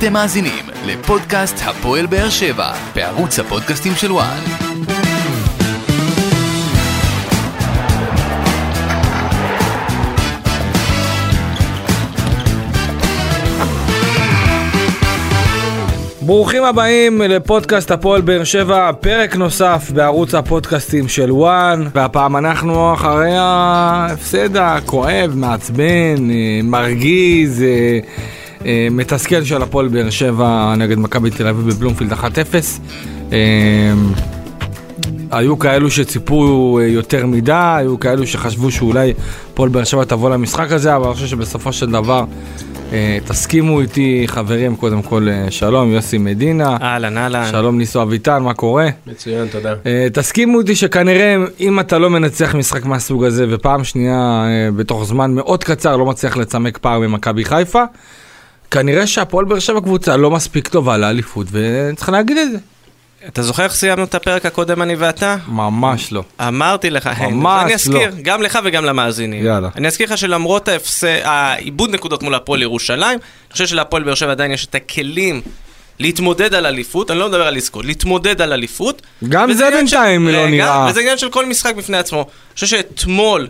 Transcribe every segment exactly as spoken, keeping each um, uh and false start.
אתם מאזינים לפודקאסט הפועל באר שבע בערוץ הפודקאסטים של וואן. ברוכים הבאים לפודקאסט הפועל באר שבע, פרק נוסף בערוץ הפודקאסטים של וואן, והפעם אנחנו אחרי ההפסד הכואב, מעצבן, מרגיז, מתסכל של הפועל באר שבע נגד מכבי תל אביב בבלומפילד אחת אפס. היו כאלו שציפו יותר מדי, היו כאלו שחשבו שאולי הפועל באר שבע תבוא למשחק הזה, אבל אני חושב שבסופו של דבר תסכימו איתי חברים. קודם כל שלום יוסי מדינה, אהלן אהלן, שלום ניסו אביטן, מה קורה? מצוין, תודה. תסכימו איתי שכנראה אם אתה לא מנצח משחק מהסוג הזה ופעם שנייה בתוך זמן מאוד קצר לא מצליח לצמק פער ממכבי חיפה, כנראה שהפועל באר שבע קבוצה לא מספיק טובה לאליפות, וצריך להגיד את זה. אתה זוכר איך סיימנו את הפרק הקודם אני ואתה? ממש לא. אמרתי לך, אני אזכיר, גם לך וגם למאזינים. אני אזכיר לך שלמרות העיבוד נקודות מול הפועל ירושלים, אני חושב שלהפועל באר שבע עדיין יש את הכלים להתמודד על אליפות, אני לא מדבר על לזכות, להתמודד על אליפות. גם זה בינתיים לא נראה. וזה עניין של כל משחק בפני עצמו. אני חושב שאתמול,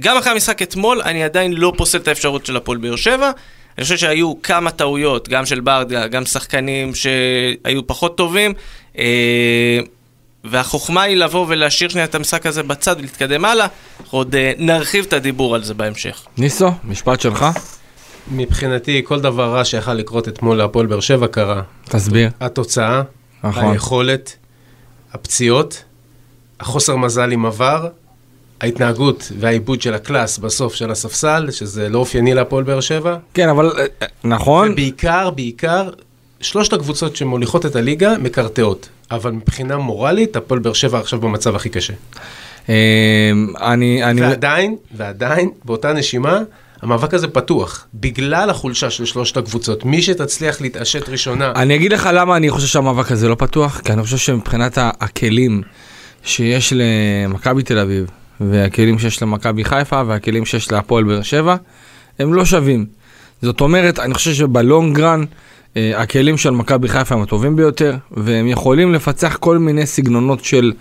גם אחרי המשחק אתמול, אני עדיין לא פוסל את האפשרות של הפועל באר שבע. אני חושב שהיו כמה טעויות, גם של ברדה, גם שחקנים שהיו פחות טובים, והחוכמה היא לבוא ולהשאיר שנייה את המשחק הזה בצד ולהתקדם הלאה. עוד נרחיב את הדיבור על זה בהמשך. ניסו, משפט שלך? מבחינתי, כל דבר רע שיכל לקרות אתמול להפועל באר שבע קרה. תסביר. התוצאה, היכולת, הפציעות, החוסר מזל עם עבר, ההתנהגות והעיבוד של הקלאס בסוף של הספסל, שזה לא אופייני להפועל באר שבע. כן, אבל נכון. ובעיקר, בעיקר, שלושת הקבוצות שמוליכות את הליגה מקרטעות. אבל מבחינה מורלית, הפועל באר שבע עכשיו במצב הכי קשה. אני, אני... ועדיין, ועדיין, באותה נשימה, המאבק הזה פתוח, בגלל החולשה של שלושת הקבוצות. מי שתצליח להתעשת ראשונה... אני אגיד לך למה אני חושב שהמאבק הזה לא פתוח, כי אני חושב שמבחינת הכלים שיש למכבי תל אביב, והכלים שיש למכבי חיפה, והכלים שיש להפועל באר שבע, הם לא שווים. זאת אומרת, אני חושב שבלונגרן, הכלים של מכבי חיפה הם הטובים ביותר, והם יכולים לפצח כל מיני סגנונות של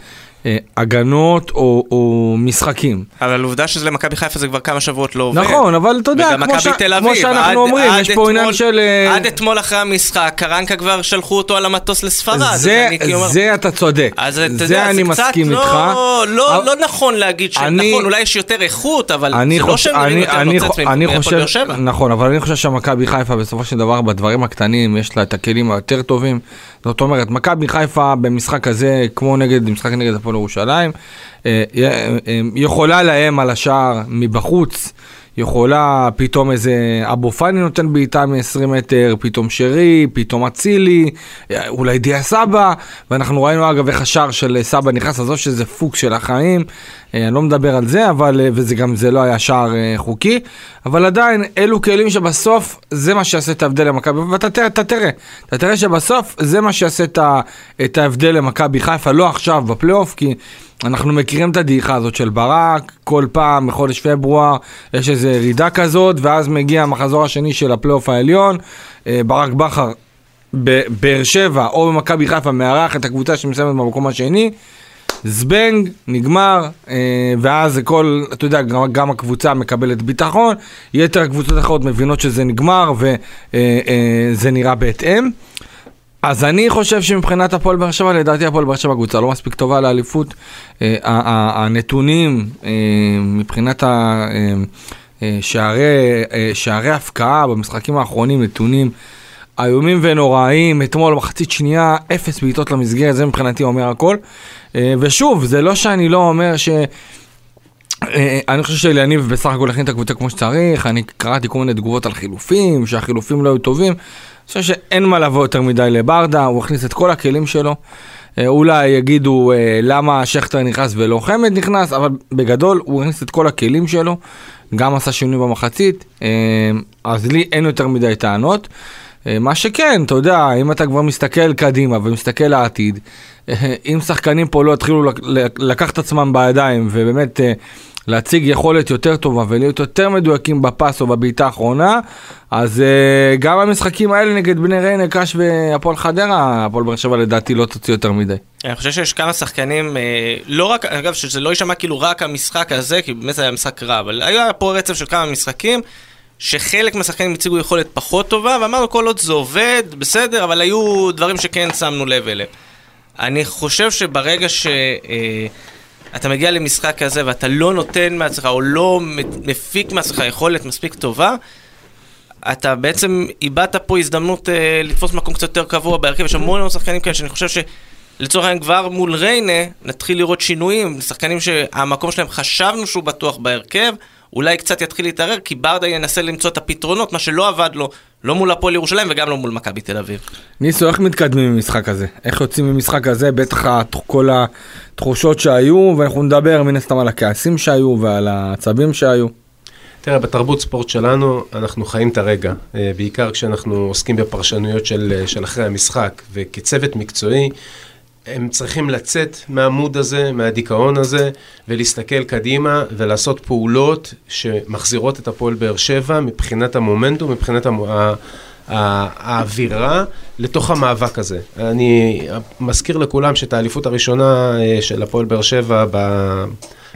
הגנות או, או משחקים. אבל העובדה שזה למכבי חיפה זה כבר כמה שבועות לא עובר. נכון, אבל אתה יודע, כמו, ש... כמו שאנחנו עד, אומרים, עד יש פה עניין של... עד אתמול אחרי המשחק, קרנקה כבר שלחו אותו על המטוס לספרד. זה, זה, זה אתה צודק. אז זה, זה, זה אני מסכים לא, איתך. לא, לא, אבל... לא נכון להגיד שנכון, אני... אולי יש יותר איכות, אבל זה חוש... לא שמרים יותר נוצץ מפול באר שבע. נכון, אבל אני חושב שהמכבי חיפה בסופו של דבר, בדברים הקטנים, יש לה את הכלים היותר טובים. זאת אומרת, מכבי חיפה במשחק הזה, כמו נגד, משחק נגד הפועל ירושלים, יכולה להם על השער מבחוץ, יכולה פתאום איזה אבו פאני נותן בעיטה מ-עשרים מטר, פתאום שרי, פתאום אצילי, אולי דיה סבא, ואנחנו ראינו אגב איך השער של סבא נכנס, אז שזה פוקס של החיים, אני לא מדבר על זה, אבל, וזה גם זה לא היה שער חוקי, אבל עדיין אלו כלים שבסוף זה מה שיעשה את ההבדל למכבי, ואתה תראה, אתה תראה, אתה תראה שבסוף זה מה שיעשה את ההבדל למכבי חיפה, לא עכשיו בפלייאוף, כי אנחנו מכירים את הדעיכה הזאת של ברק, כל פעם, בחודש פברואר, יש איזו ירידה כזאת, ואז מגיע המחזור השני של הפלייאוף העליון, ברק בכר בבאר שבע, או במכבי חיפה, מארח את הקבוצה שמסיימת במקום השני, זבנג, נגמר, ואז כל, אתה יודע, גם הקבוצה מקבלת ביטחון, יתר הקבוצות אחרות מבינות שזה נגמר, וזה נראה בהתאם. אז אני חושב שמבחינת הפועל באר שבע, לדעתי הפועל באר שבע קבוצה לא מספיק טובה לאליפות. הנתונים מבחינת שערי ההפקעה במשחקים האחרונים, נתונים איומים ונוראים, אתמול מחצית שנייה, אפס בעיטות למסגרת, זה מבחינתי אומר הכל. ושוב, זה לא שאני לא אומר ש... אני חושב שאליניב בסך הכל הכין את הקבוצה כמו שצריך, אני קראתי כל מיני תגובות על חילופים, שהחילופים לא היו טובים, אני חושב שאין מה לבוא יותר מדי לברדה, הוא הכניס את כל הכלים שלו, אולי יגידו למה שכטר נכנס ולא חמד נכנס, אבל בגדול הוא הכניס את כל הכלים שלו, גם עשה שינוי במחצית, אז לי אין יותר מדי טענות, מה שכן, אתה יודע, אם אתה כבר מסתכל קדימה ומסתכל לעתיד, אם שחקנים פה לא התחילו לקחת עצמם בידיים ובאמת להציג יכולת יותר טובה ולהיות יותר מדויקים בפס או בבעיטה האחרונה, אז גם המשחקים האלה נגד בני ריינה, קש והפועל חדרה, הפועל באר שבע לדעתי לא תוציא יותר מדי. אני חושב שיש כמה שחקנים, לא רק, אגב, שזה לא ישמע כאילו רק המשחק הזה, כי באמת זה היה משחק רע, אבל היה פה רצף של כמה משחקים, שחלק מהשחקנים הציגו יכולת פחות טובה, ואמרנו כל עוד זה עובד, בסדר, אבל היו דברים שכן שמנו לב אליהם. אני חושב שברגע שאתה מגיע למשחק כזה, ואתה לא נותן מהצלחה, או לא מפיק מהצלחה יכולת מספיק טובה, אתה בעצם איבדת פה הזדמנות לתפוס מקום קצת יותר קבוע בהרכב. יש המון שחקנים כאלה שאני חושב ש... לצורך העניין כבר מול ריינה נתחיל לראות שינויים, שחקנים שהמקום שלהם חשבנו שהוא בטוח בהרכב, אולי קצת יתחיל להתערר, כי ברדה ינסה למצוא את הפתרונות, מה שלא עבד לו, לא מול הפועל ירושלים וגם לא מול מכבי תל אביב. ניסו, איך מתקדמים במשחק הזה? איך יוצאים במשחק הזה? בטח כל התחושות שהיו, ואנחנו נדבר מן הסתם על הכעסים שהיו ועל העצבים שהיו. תראה, בתרבות ספורט שלנו אנחנו חיים את הרגע, בעיקר כשאנחנו עוסקים בפרשנויות של, של אחרי המשחק, וכצוות מקצועי, הם צריכים לצאת מהעמוד הזה, מהדיכאון הזה, ולהסתכל קדימה, ולעשות פעולות שמחזירות את הפועל באר שבע, מבחינת המומנטום, מבחינת האווירה, לתוך המאבק הזה. אני מזכיר לכולם שאת האליפות הראשונה של הפועל באר שבע,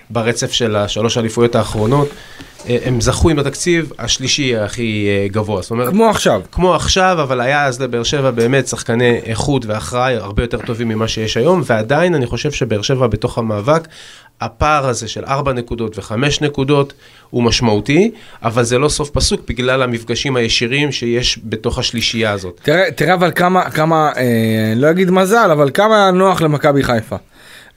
ברצף של השלוש האליפויות האחרונות, הם זכו עם התקציב השלישי הכי גבוה. זאת אומרת, כמו עכשיו. כמו עכשיו, אבל היה אז לבאר שבע באמת שחקני איכות ואחראי הרבה יותר טובים ממה שיש היום, ועדיין אני חושב שבאר שבע בתוך המאבק, הפער הזה של ארבע נקודות וחמש נקודות הוא משמעותי, אבל זה לא סוף פסוק בגלל המפגשים הישירים שיש בתוך השלישייה הזאת. תראה, תראה אבל כמה, כמה אה, לא אגיד מזל, אבל כמה נוח למכבי חיפה.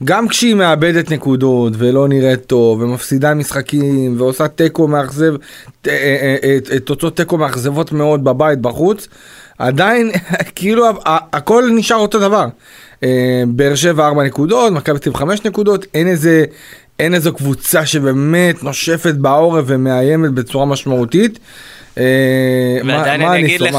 גם כשהיא מאבדת נקודות ולא נראית טוב ומפסידה משחקים ועושה טקו מאכזב, תוצאות טקו מאכזבות מאוד בבית בחוץ, עדיין כאילו הכל נשאר אותו דבר. באר שבע ארבע נקודות, מכבי תל אביב חמש נקודות, אין איזה אין איזו קבוצה שבאמת נושפת בעורף ומאיימת בצורה משמעותית. ועדיין אני אגיד לך...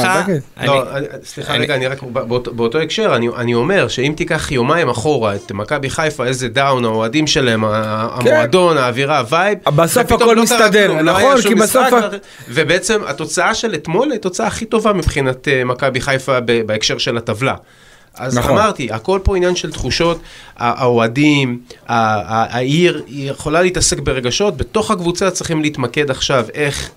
סליחה רגע, אני רק באותו הקשר, אני אומר שאם תיקח יומיים אחורה את מכבי חיפה, איזה דאון, האוהדים שלהם, המועדון, האווירה, הווייב, בסוף הכל מסתדר, נכון, כי בסוף... ובעצם התוצאה של אתמול היא תוצאה הכי טובה מבחינת מכבי חיפה בהקשר של הטבלה. אז אמרתי, הכל פה עניין של תחושות, האוהדים, העיר יכולה להתעסק ברגשות, בתוך הקבוצה צריכים להתמקד עכשיו איך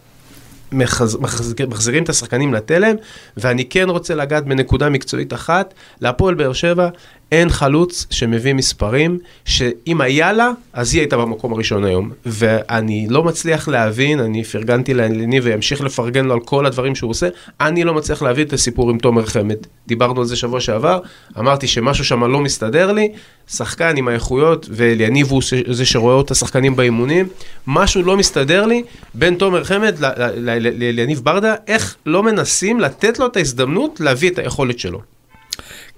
מחזירים את השחקנים לתלם, ואני כן רוצה לגעת בנקודה מקצועית אחת, להפועל באר שבע אין חלוץ שמביא מספרים, שאם היה לה, אז היא הייתה במקום הראשון היום, ואני לא מצליח להבין, אני פרגנתי לענייני וימשיך לפרגן לו על כל הדברים שהוא עושה, אני לא מצליח להבין את הסיפור עם תומר חמד, דיברנו על זה שבוע שעבר, אמרתי שמשהו שם לא מסתדר לי, שחקן עם האיכויות, ואליניב הוא זה שרואה את השחקנים באימונים, משהו לא מסתדר לי, בין תומר חמד לאליניב ברדה, איך לא מנסים לתת לו את ההזדמנות להביא את היכולת שלו.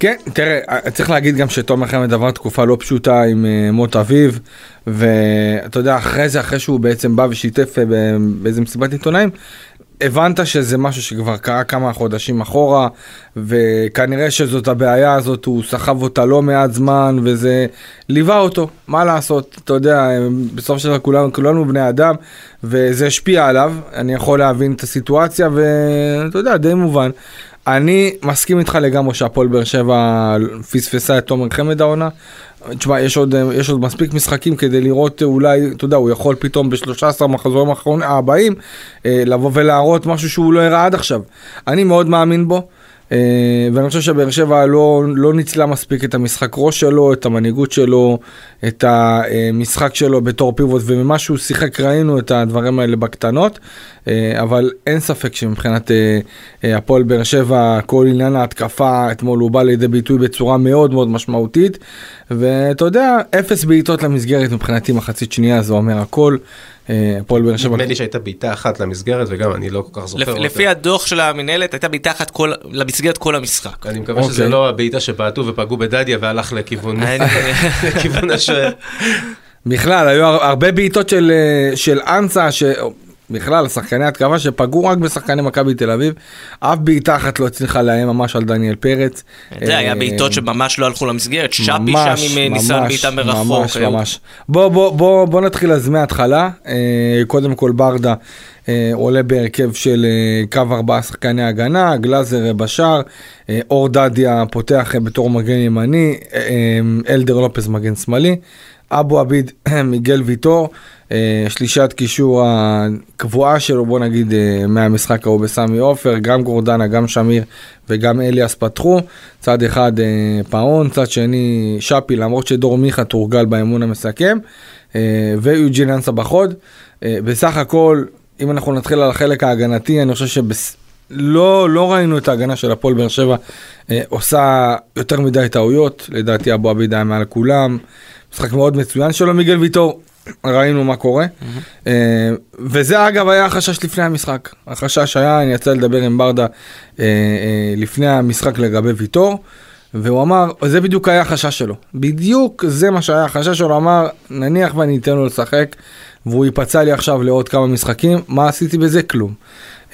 כן, תראה, צריך להגיד גם שתומר חמד עבר תקופה לא פשוטה עם מות אביו, ואתה יודע, אחרי זה, אחרי שהוא בעצם בא ושיתף באיזה מסיבת עיתונאים, הבנת שזה משהו שכבר קרה כמה חודשים אחורה, וכנראה שזאת הבעיה הזאת, הוא סחב אותה לא מעט זמן, וזה ליווה אותו, מה לעשות, אתה יודע, בסוף של כולנו, כולנו בני אדם, וזה השפיע עליו, אני יכול להבין את הסיטואציה, ואתה יודע, די מובן. אני מסכים איתך לגמרי שהפועל באר שבע פספסה את תומר חמד העונה. תשמע, יש עוד, יש עוד מספיק משחקים כדי לראות אולי, אתה יודע, הוא יכול פתאום ב-שלושה עשר מחזורים הבאים לבוא ולהראות משהו שהוא לא הראה עד עכשיו. אני מאוד מאמין בו, ואני חושב שבאר שבע לא, לא ניצלה מספיק את המשחק ראש שלו, את המנהיגות שלו, את המשחק שלו בתור פיבוט, וממה שהוא שיחק ראינו את הדברים האלה בקטנות, אבל אין ספק שמבחינת הפועל באר שבע, כל עניין ההתקפה, אתמול הוא בא לידי ביטוי בצורה מאוד מאוד משמעותית, ואתה יודע, אפס בעיטות למסגרת מבחינתי מחצית שנייה, זה אומר הכל. נדמה לי שהייתה בעיטה אחת למסגרת, וגם אני לא כל כך זוכר. לפי הדוח של המנהלת, הייתה בעיטה אחת למסגרת כל המשחק. אני מקווה שזה לא הבעיטה שבעטו ופגעו בדדיה והלך לכיוון השואל. בכלל, היו הרבה בעיטות של אנסה, בכלל, שחקני התקפה שפגעו רק בשחקנים מכבי תל אביב, אף בעיטה אחת לא הצליחה להם ממש על דניאל פרץ. זה היה בעיטות שממש לא הלכו למסגרת, שפי שם עם ניסן בעיטה מרחוק. בוא נתחיל אז מההתחלה, קודם כל ברדה עולה בהרכב של קו ארבעה שחקני הגנה, גלאזר בשער, אור דדיה פותח בתור מגן ימני, אלדר לופס מגן שמאלי, אבו עביד, מיגל ויטור, שלישת קישור הקבועה שלו, בוא נגיד, מהמשחק ההוא בסמי עופר, גם גורדנה, גם שמיר וגם אליאס פתחו, צד אחד פאון, צד שני שפי, למרות שדור מיכה תורגל באימון המסכם, ויוג'ין אנסה בחוד. בסך הכל, אם אנחנו נתחיל על החלק ההגנתי, אני חושב שבס... לא, לא ראינו את ההגנה של הפועל באר שבע, אה, עושה יותר מדי טעויות, לדעתי אבו עביד היה מעל כולם, משחק מאוד מצוין שלו מיגל ויטור, ראינו מה קורה, mm-hmm. אה, וזה אגב היה החשש לפני המשחק, החשש היה, אני יצא לדבר עם ברדה אה, אה, לפני המשחק לגבי ויטור, והוא אמר, זה בדיוק היה החשש שלו, בדיוק זה מה שהיה החשש שלו, אמר, נניח ואני אתן לו לשחק, והוא ייפצע לי עכשיו לעוד כמה משחקים, מה עשיתי בזה? כלום.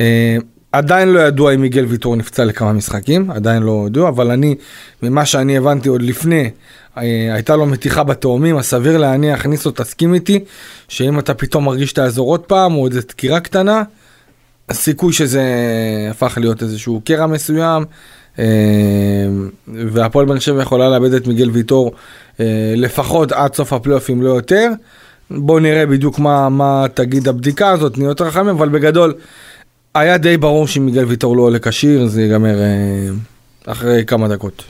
אה, עדיין לא ידוע אם מיגל ויטור נפצע לכמה משחקים, עדיין לא ידוע, אבל אני, ממה שאני הבנתי עוד לפני, הייתה לו מתיחה בתאומים, הסביר להניח, ניסו תסכים איתי, שאם אתה פתאום מרגיש את האזור עוד פעם, או איזו תקירה קטנה, הסיכוי שזה הפך להיות איזשהו קרע מסוים, והפועל באר שבע יכולה לאבד את מיגל ויטור, לפחות עד סוף הפלייאוף אם לא יותר, בואו נראה בדיוק מה, מה תגיד הבדיקה הזאת, נהיה יותר חמים, אבל בגדול, היה די ברור שמיגל ויטור לא עולה כשיר, זה ייגמר אחרי כמה דקות.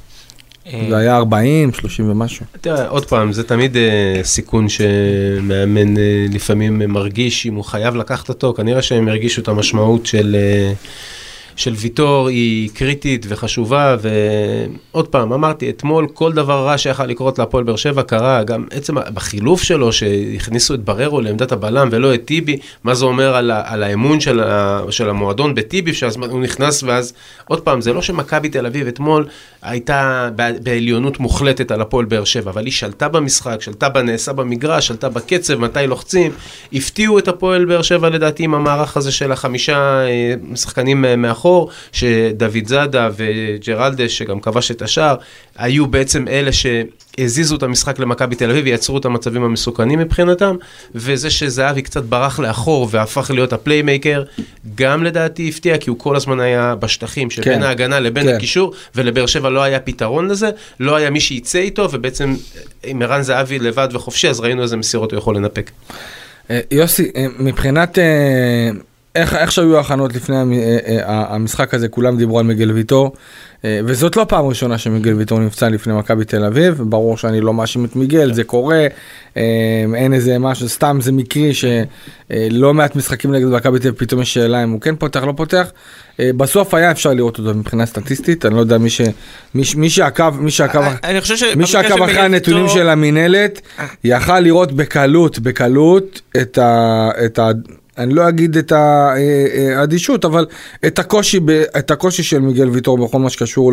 זה היה ארבעים, שלושים ומשהו. תראה, עוד פעם, זה תמיד סיכון שמאמן לפעמים מרגיש, אם הוא חייב לקחת אותו, כנראה שהם הרגישו את המשמעות של... של ויטור היא קריטית וחשובה, ועוד פעם, אמרתי, אתמול כל דבר רע שיכל לקרות להפועל באר שבע קרה, גם עצם בחילוף שלו, שהכניסו את בררו לעמדת הבלם ולא את טיבי, מה זה אומר על, ה- על האמון של, ה- של המועדון בטיבי, שהוא נכנס ואז, עוד פעם, זה לא שמכבי תל אביב אתמול הייתה בעליונות מוחלטת על הפועל באר שבע, אבל היא שלטה במשחק, שלטה בנעשה במגרש, שלטה בקצב, מתי לוחצים, הפתיעו את הפועל באר שבע לדעתי עם המערך הזה של החמישה שחקנים מאחור, שדוד זאדה וג'רלדה שגם כבש את השער היו בעצם אלה שהזיזו את המשחק למכבי תל אביב ויצרו את המצבים המסוכנים מבחינתם, וזה שזהבי קצת ברח לאחור והפך להיות הפליימייקר גם לדעתי הפתיע, כי הוא כל הזמן היה בשטחים שבין כן, ההגנה לבין כן. הקישור, ולבאר שבע לא היה פתרון לזה, לא היה מי שייצא איתו, ובעצם עם ערן זהבי לבד וחופשי, אז ראינו איזה מסירות הוא יכול לנפק. יוסי, מבחינת איך, איך שהיו ההכנות לפני המשחק הזה, כולם דיברו על מיגל ויטור, וזאת לא פעם ראשונה שמיגל ויטור נפצע לפני מכבי תל אביב, ברור שאני לא מאשים את מיגל, זה קורה, אין איזה משהו, סתם זה מקרי שלא מעט משחקים נגד מכבי תל אביב, פתאום יש שאלה אם הוא כן פותח, לא פותח, בסוף היה אפשר לראות אותו מבחינה סטטיסטית, אני לא יודע מי ש... מי, מי שעקב, מי שעקב, מי שעקב אחרי הנתונים של המנהלת, יכל לראות בקלות, בקלות את ה... את ה... אני לא אגיד את האדישות, אבל את הקושי, את הקושי של מיגל ויטור בכל מה שקשור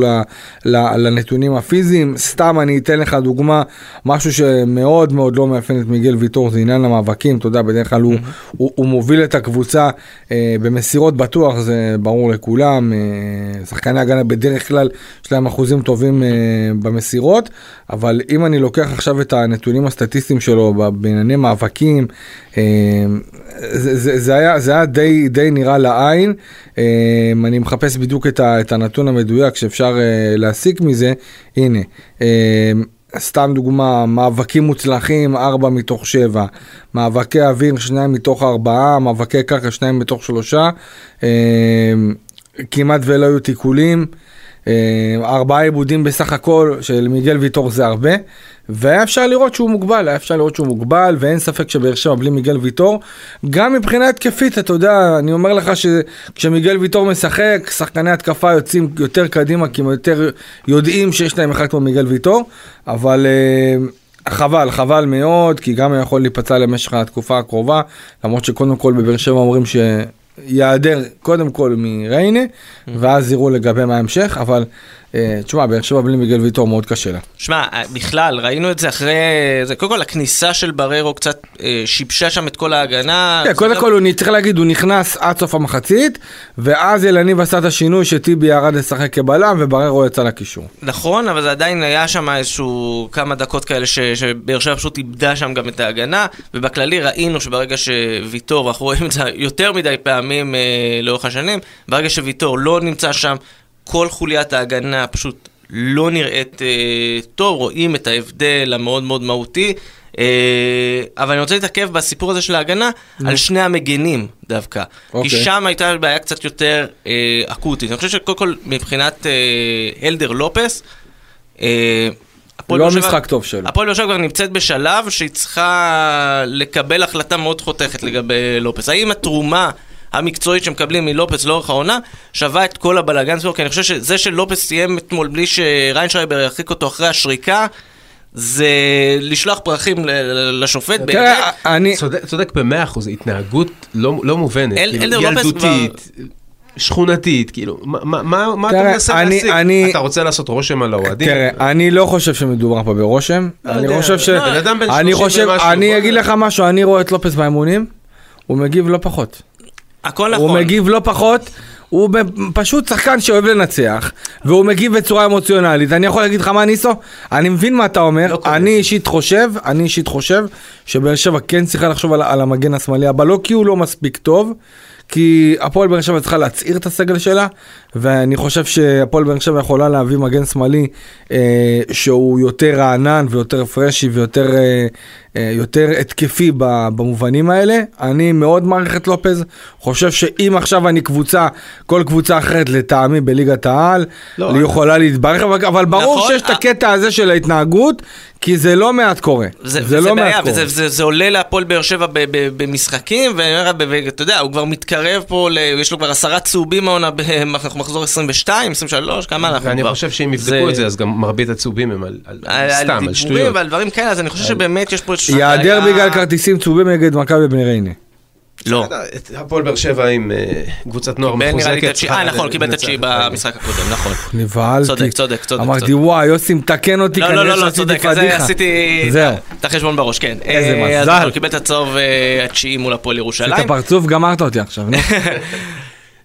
לנתונים הפיזיים. סתם אני אתן לך דוגמה, משהו שמאוד מאוד לא מאפיין את מיגל ויטור, זה עניין למאבקים, אתה יודע, בדרך כלל הוא, הוא, הוא מוביל את הקבוצה במסירות בטוח, זה ברור לכולם, שחקני הגנה בדרך כלל יש להם אחוזים טובים במסירות, אבל אם אני לוקח עכשיו את הנתונים הסטטיסטיים שלו בענייני מאבקים, זה, זה, זה היה, זה היה די, די נראה לעין. אני מחפש בדיוק את ה, את הנתון המדויק שאפשר להסיק מזה. הנה, סתם דוגמה, מאבקים מוצלחים, ארבע מתוך שבע, מאבקי אוויר, שניים מתוך ארבעה, מאבקי קרקע, שניים מתוך שלושה, כמעט ולא היו תיקולים, ארבעה עיבודים בסך הכל, של מיגל ויטור זה הרבה, והיה אפשר לראות שהוא מוגבל, היה אפשר לראות שהוא מוגבל, ואין ספק שבאר שבע בלי מיגל ויטור, גם מבחינה התקפית, אתה יודע, אני אומר לך שכשמיגל ויטור משחק, שחקני התקפה יוצאים יותר קדימה, כי הם יותר יודעים שיש להם אחד כמו מיגל ויטור, אבל חבל, חבל מאוד, כי גם הוא יכול להיפצע למשך התקופה הקרובה, למרות שקודם כל בבאר שבע אומרים ש... יעדר קודם כל מריינה, ואז יראו לגבי מההמשך, אבל תשמע, באר שבע בלי מיגל ויטור מאוד קשה לה. תשמע, בכלל, ראינו את זה אחרי... זה קודם כל, הכניסה של בררו קצת שיבשה שם את כל ההגנה. כן, קודם כל, הוא צריך להגיד, הוא נכנס עד סוף המחצית, ואז ילניב עשה את השינוי שטיבי ירד לשחק כבלם, ובררו יצא לקישור. נכון, אבל זה עדיין היה שם איזשהו כמה דקות כאלה שבאר שבע פשוט איבדה שם גם את ההגנה, ובכללי ראינו שברגע שוויטור, אנחנו רואים את זה יותר מדי פעמים לאורך השנים, ברגע שוויטור לא נמצא שם, כל חוליית ההגנה פשוט לא נראית אה, טוב, רואים את ההבדל המאוד מאוד מהותי, אה, אבל אני רוצה להתעכב בסיפור הזה של ההגנה, mm. על שני המגנים דווקא, okay. כי שם הייתה בעיה קצת יותר אה, אקוטית. אני חושב שקודם כל מבחינת אה, אלדר לופס, אה, לא משחק טוב שלו. הפועל יושב כבר נמצאת בשלב שהיא צריכה לקבל החלטה מאוד חותכת לגבי לופס. האם התרומה המקצועית שמקבלים מלופס לאורך העונה שווה את כל הבלגן סבור, כי אני חושב שזה שלופס סיים אתמול בלי שריינשרייבר ירחיק אותו אחרי השריקה, זה לשלוח פרחים לשופט. אני צודק במאה אחוז, התנהגות לא מובנת, ילדותית, שכונתית, כאילו, מה אתה מנסה להשיג? אתה רוצה לעשות רושם על האוהדים? תראה, אני לא חושב שמדובר פה ברושם, אני חושב, אני אגיד לך משהו, אני רואה את לופס באימונים, הוא מגיב לא פחות. הוא מגיב לא פחות, הוא פשוט שחקן שאוהב לנצח, והוא מגיב בצורה אמוציונלית. אני יכול להגיד לך מה ניסו? אני מבין מה אתה אומר, אני אישית חושב, אני אישית חושב שבאר שבע כן צריכה לחשוב על המגן השמאלי, אבל לא כי הוא לא מספיק טוב, כי הפועל באר שבע צריכה להצעיר את הסגל שלה, ואני חושב שהפועל באר שבע יכולה להביא מגן שמאלי אה, שהוא יותר רענן ויותר פרשי ויותר אה, אה, יותר התקפי במובנים האלה. אני מאוד מעריך את לופז, חושב שאם עכשיו אני קבוצה, כל קבוצה אחרת לטעמי בליגת העל, לא, אני יכולה להתברך, אבל ברור נכון, שיש את הקטע הזה של ההתנהגות, כי זה לא מעט קורה. זה, זה, זה לא בעיה, מעט וזה, קורה. זה, זה, זה עולה להפועל באר שבע במשחקים, ואתה יודע, הוא כבר מתקרב פה, ל, יש לו כבר עשרה צהובים העונה במחזור, מחזור עשרים ושתיים, עשרים ושלוש, כמה אנחנו כבר... ואני חושב שאם יבדקו את זה, אז גם מרבית הצהובים הם על סתם, על שטויות. ועל דברים כאלה, אז אני חושב שבאמת יש פה... יעדר בגלל כרטיסים צהובים נגד מכבי בני ריינה. לא. הפועל באר שבע עם קבוצת נוער מחוזקת. אה, נכון, קיבל את התשיעי במשחק הקודם, נכון. נבהלתי. צודק, צודק, צודק. אמרתי, וואי, יוסי מתקן אותי, כנראה שעשיתי פדיחה. לא, לא, לא, צודק, אז עשיתי את החשבון בראש, כן. איזה מזל. הוא קיבל את הצהוב התשיעי מול הפועל ירושלים. את הפרצוף גמרת אותי עכשיו, נו.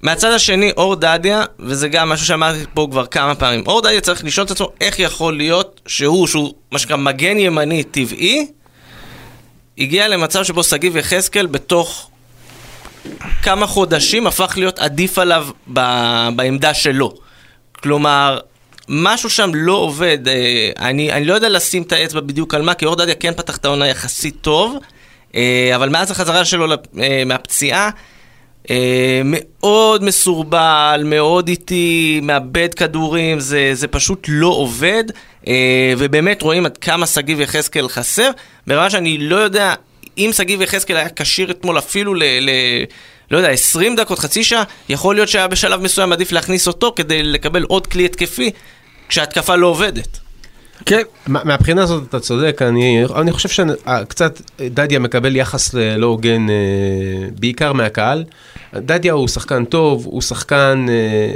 מהצד השני, אור דדיה, וזה גם משהו שאמרתי פה כבר כמה פעמים, אור דדיה צריך לשאול את עצמו איך יכול להיות שהוא, שהוא מגן ימני טבעי, הגיע למצב שבו סגיב יחזקאל בתוך כמה חודשים הפך להיות עדיף עליו ב- בעמדה שלו. כלומר, משהו שם לא עובד, אני, אני לא יודע לשים את האצבע בדיוק על מה, כי אור דדיה כן פתח את העונה יחסית טוב, אבל מאז החזרה שלו מהפציעה, מאוד מסורבל, מאוד איטי, מאבד כדורים, זה, זה פשוט לא עובד, ובאמת רואים עד כמה סגיב יחזקאל חסר, ברמה שאני לא יודע, אם סגיב יחזקאל היה קשיר אתמול אפילו ל... ל לא יודע, עשרים דקות, חצי שעה, יכול להיות שהיה בשלב מסוים עדיף להכניס אותו כדי לקבל עוד כלי התקפי, כשההתקפה לא עובדת. כן, מהבחינה הזאת אתה צודק, אני, אני חושב שקצת דדיה מקבל יחס לא הוגן בעיקר מהקהל. דדיה הוא שחקן טוב, הוא שחקן,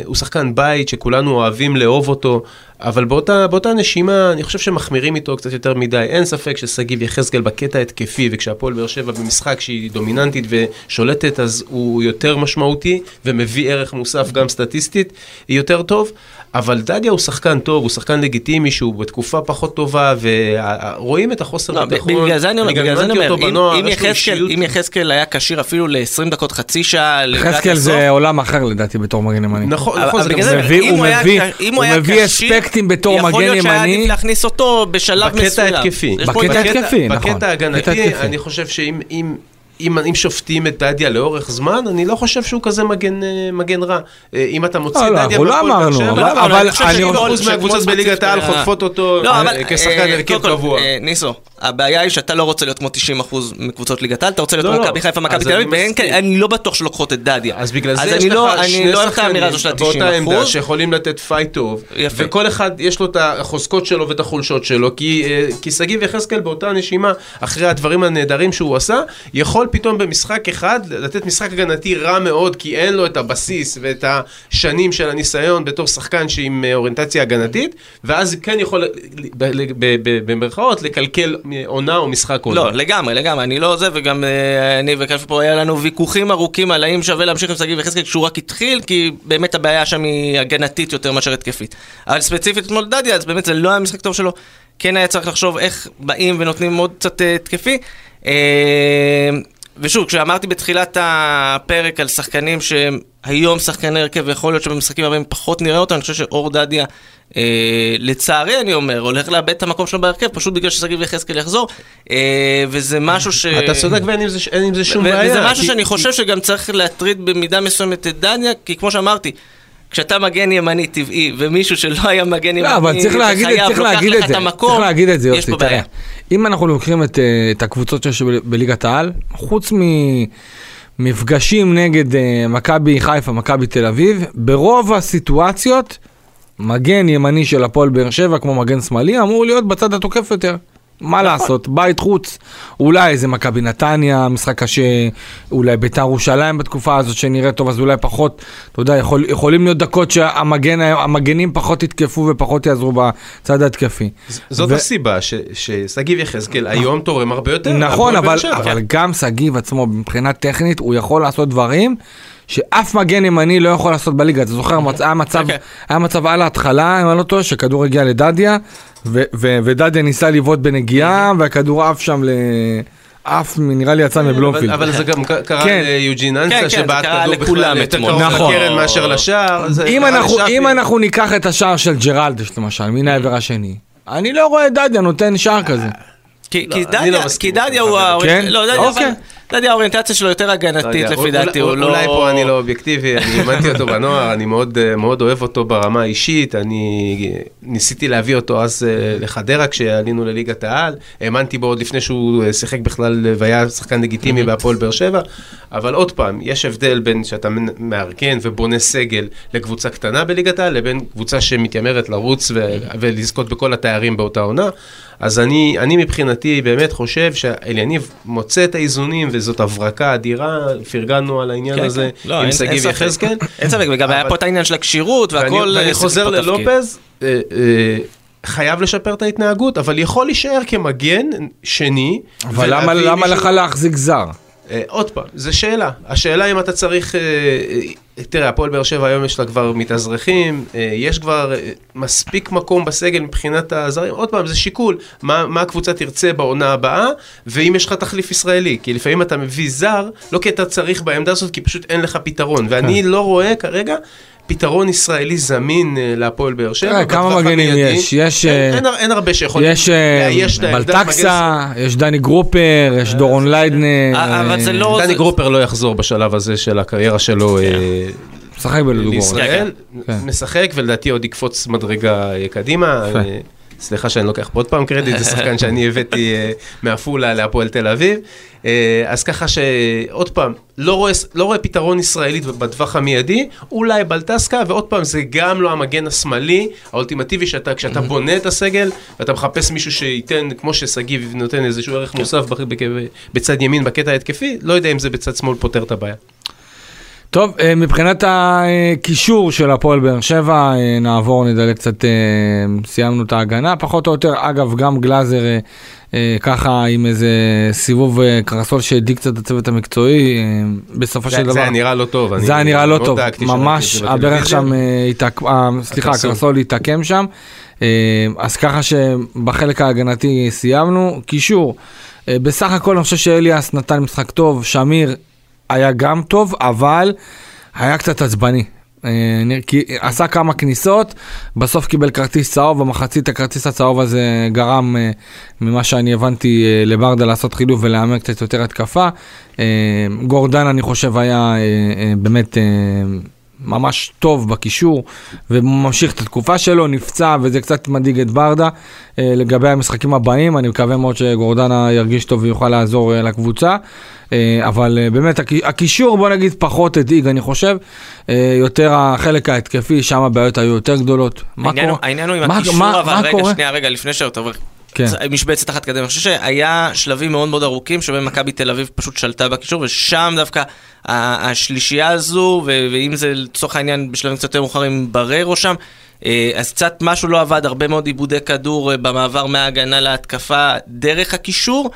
הוא שחקן בית שכולנו אוהבים לאהוב אותו, אבל באותה, באותה נשימה אני חושב שמחמירים איתו קצת יותר מדי. אין ספק שסגיב יחזקאל בקטע התקפי, וכשהפועל באר שבע במשחק שהיא דומיננטית ושולטת, אז הוא יותר משמעותי ומביא ערך מוסף גם סטטיסטית יותר טוב, אבל דדיה הוא שחקן טוב, הוא שחקן לגיטימי שהוא בתקופה פחות טובה, ורואים את החוסר הביטחון. בגלל זה אני אומר, אם יחזקאל היה קשיר אפילו ל-עשרים דקות, חצי שעה, יחזקאל זה עולם אחר לדעתי בתור מגן ימני. נכון, הוא מביא אספקטים בתור מגן ימני. יכול להיות שהיה עדיף להכניס אותו בשלב מסוים. בקטע התקפי. בקטע התקפי, נכון. בקטע ההגנתי, אני חושב שאם... אם, אם שופטים את דדיה לאורך זמן, אני לא חושב שהוא כזה מגן, מגן רע. אם אתה מוציא לא, דדיה... לא, לא אמרנו. אבל, אבל, אבל אני חושב שהקבוצות בליגת העל חוטפות אותו לא, אבל, כשחקן הרכב קבוע. ניסו, הבעיה היא שאתה לא רוצה להיות כמו תשעים אחוז מקבוצות ליגת העל, אתה רוצה להיות לא, מכבי חיפה, מכבי תל אביב, ואני לא בטוח שלוקחות את דדיה. אז בגלל זה יש לך שני שחקנים באותה עמדה שיכולים לתת פייט טוב, וכל אחד יש לו את החוזקות שלו ואת החולשות שלו, כי סגיב יחזקאל באותה נשימה, אחרי הדברים הנהדרים שהוא עשה, יכול יכול פתאום במשחק אחד לתת משחק הגנתי רע מאוד, כי אין לו את הבסיס ואת השנים של הניסיון בתור שחקן שעם אוריינטציה הגנתית, ואז כן יכול במרכאות לקלקל עונה או משחק עונה. לא, לגמרי, לגמרי, אני לא עוזב, וגם אני וכלף פה היה לנו ויכוחים ארוכים על האם שווה להמשיך עם שגיב וחזקאל כשהוא רק התחיל, כי באמת הבעיה שם היא הגנתית יותר מאשר התקפית. אבל ספציפית מול דדיה, אז באמת זה לא היה משחק טוב שלו, כן היה צריך לחשוב איך באים ונותנים עוד קצת תקפי. ושוב, כשאמרתי בתחילת הפרק על שחקנים שהיום שחקני הרכב, ויכול להיות שבמשחקים הבאים פחות נראה אותם, אני חושב שאור דדיה, לצערי אני אומר, הולך לאבד את המקום שלו בהרכב, פשוט בגלל ששגיב יחזקאל יחזור, וזה משהו ש... אתה סודק ואין עם זה שום בעיה. וזה משהו שאני חושב שגם צריך להטריד במידה מסוימת את דדיה, כי כמו שאמרתי, כשאתה מגן ימני טבעי, ומישהו שלא היה מגן ימני, אבל צריך להגיד את זה, צריך להגיד את זה, יוסי, תראה, אם אנחנו לוקחים את הקבוצות שיש בליגת העל, חוץ ממפגשים נגד מכבי חיפה, מכבי תל אביב, ברוב הסיטואציות, מגן ימני של הפועל באר שבע, כמו מגן שמאלי, אמור להיות בצד התוקף יותר. מה לעשות, בית חוץ, אולי איזה מכבי נתניה, משחק קשה, אולי ביתר ירושלים בתקופה הזאת שנראה טוב, אז אולי פחות, אתה יודע, יכול, יכולים להיות דקות שהמגנים פחות יתקפו ופחות יעזרו בצד התקפי. זאת ו... הסיבה ש, שסגיב יחזקאל היום תורם הרבה יותר. נכון, אבל, אבל גם סגיב עצמו מבחינה טכנית, הוא יכול לעשות דברים שאף מגן ימני לא יכול לעשות בליגה. אתה זוכר, היה מצב, היה מצב על ההתחלה, אם אני לא טועה, שכדור הגיע לדדיה, ודדיה ניסה לבעוט בנגיעה, והכדור אף שם ל... אף נראה לי יצא מבלומפילד. אבל זה גם קרה ליוג'ין אנסה, שבאת כדור בכלל יותר קרוב לקרן מאשר לשער. אם אנחנו ניקח את השער של ג'רלדש, למשל, מן העבר השני, אני לא רואה דדיה נותן שער כזה. כי דדיה הוא... לא, דדיה... דדיה, האוריינטציה שלו יותר הגנתית לפי דעתי, הוא לא... אולי פה אני לא אובייקטיבי, אני אימנתי אותו בנוער, אני מאוד אוהב אותו ברמה האישית, אני ניסיתי להביא אותו אז לחדרה כשעלינו לליגת העל, האמנתי בו עוד לפני שהוא שיחק בכלל והיה שחקן לגיטימי בהפועל באר שבע, אבל עוד פעם, יש הבדל בין שאתה מארגן ובונה סגל לקבוצה קטנה בליגת העל, לבין קבוצה שמתיימרת לרוץ ולזכות בכל התארים באותה עונה, אז אני מבחינתי באמת חושב שאליניב מוצא את האיזונים וזאת הברקה אדירה, פרגנו על העניין הזה עם סגיב יחזקאל. אין ספק, וגם היה פה את העניין של הקשירות והכל... אני חוזר ללופז, חייב לשפר את ההתנהגות, אבל יכול להישאר כמגן שני. אבל למה לך להחזיק זר? עוד פעם, זו שאלה. השאלה אם אתה צריך... תראה, הפועל באר שבע היום יש לה כבר מתאזרחים, יש כבר מספיק מקום בסגל מבחינת הזרים, עוד פעם זה שיקול, מה, מה הקבוצה תרצה בעונה הבאה, ואם יש לך תחליף ישראלי, כי לפעמים אתה מביא זר, לא כי אתה צריך בעמדה הזאת, כי פשוט אין לך פתרון, ואני לא רואה כרגע, פתרון ישראלי זמין להפועל באר שבע. כמה מגנים יש? יש הרבה שיכולים. יש בלטקסה, יש דני גרופר, יש דורון ליידנר. דני גרופר לא יחזור בשלב הזה של הקריירה שלו. משחק בלדוגור. משחק ולדעתי עוד יקפוץ מדרגה קדימה. סליחה שאני לוקח פה עוד פעם קרדיט, זה שחקן שאני הבאתי מאפולה להפועל תל אביב. אז ככה שעוד פעם, לא רואה, לא רואה פתרון ישראלית בטווח המיידי, אולי בלטסקה, ועוד פעם זה גם לא המגן השמאלי, האולטימטיבי שאתה, כשאתה בונה את הסגל, ואתה מחפש מישהו שייתן, כמו שסגיב נותן איזשהו ערך מוסף בצד ימין, בקטע התקפי, לא יודע אם זה בצד שמאל פותר את הבעיה. טוב, מבחינת הקישור של הפועל באר שבע, נעבור, נדלק קצת, סיימנו את ההגנה, פחות או יותר, אגב, גם גלאזר, ככה עם איזה סיבוב קרסול שהדיק קצת הצוות המקצועי, בסופו של דבר. זה נראה לא טוב. זה נראה לא טוב, ממש, הברך שם, סליחה, הקרסול התעקם שם, אז ככה שבחלק ההגנתי סיימנו, קישור, בסך הכל אני חושב שאליאס נתן משחק טוב, שמיר, היה גם טוב, אבל היה קצת עצבני. עשה כמה כניסות, בסוף קיבל כרטיס צהוב, ומחצית הכרטיס הצהוב הזה גרם, ממה שאני הבנתי, לברדה לעשות חילוף ולהאמר קצת יותר התקפה. גורדן, אני חושב, היה באמת ממש טוב בקישור, וממשיך את התקופה שלו, נפצע, וזה קצת מדאיג את ברדה. לגבי המשחקים הבאים, אני מקווה מאוד שגורדנה ירגיש טוב ויוכל לעזור לקבוצה, אבל באמת הקישור, בוא נגיד, פחות הדאיג, אני חושב, יותר החלק ההתקפי, שם הבעיות היו יותר גדולות. העניין הוא עם הקישור, אבל רגע, שנייה, רגע, לפני שאתה עובר, משבצת אחת קדימה. אני חושב שהיה שלבים מאוד מאוד ארוכים שבהם מכבי תל אביב פשוט שלטה בקישור, ושם דווקא השלישייה הזו, ואם זה לצורך העניין בשלבים קצת יותר מאוחרים בררו שם, אז קצת משהו לא עבד, הרבה מאוד עיבודי כדור במעבר מההגנה להתקפה דרך הקישור,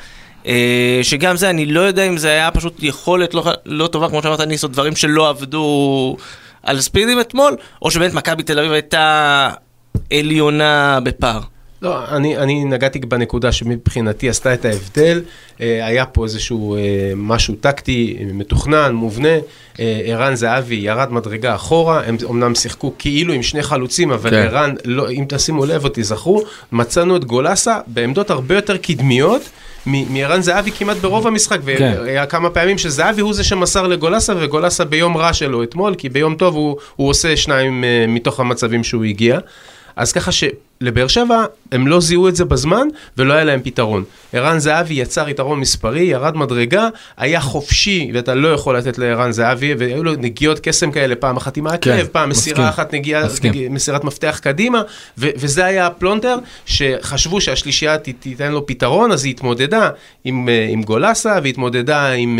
שגם זה אני לא יודע אם זה היה פשוט יכולת לא, לא טובה, כמו שאמרת ניסו, דברים שלא עבדו על ספידים אתמול, או שבאמת מכבי תל אביב הייתה עליונה בפער. לא, אני, אני נגעתי בנקודה שמבחינתי עשתה את ההבדל, היה פה איזשהו משהו טקטי, מתוכנן, מובנה, ערן זהבי ירד מדרגה אחורה, הם אמנם שיחקו כאילו עם שני חלוצים, אבל ערן, לא, אם תשימו לב או תזכרו, מצאנו את גולסה בעמדות הרבה יותר קדמיות, מירן זהבי כמעט ברוב המשחק, והיה כמה פעמים שזהבי הוא זה שמסר לגולסה, וגולסה ביום רע שלו אתמול, כי ביום טוב הוא עושה שניים מתוך המצבים שהוא הגיע, אז ככה שלבאר שבע הם לא זיהו את זה בזמן, ולא היה להם פתרון. ערן זהבי יצר יתרון מספרי, ירד מדרגה, היה חופשי, ואתה לא יכול לתת לערן זהבי, והיו לו נגיעות קסם כאלה, פעם אחת עם העקב, פעם מסירה אחת, מסירת מפתח קדימה, וזה היה הפלונטר, שחשבו שהשלישייה תיתן לו פתרון, אז היא התמודדה עם גולסה, והתמודדה עם...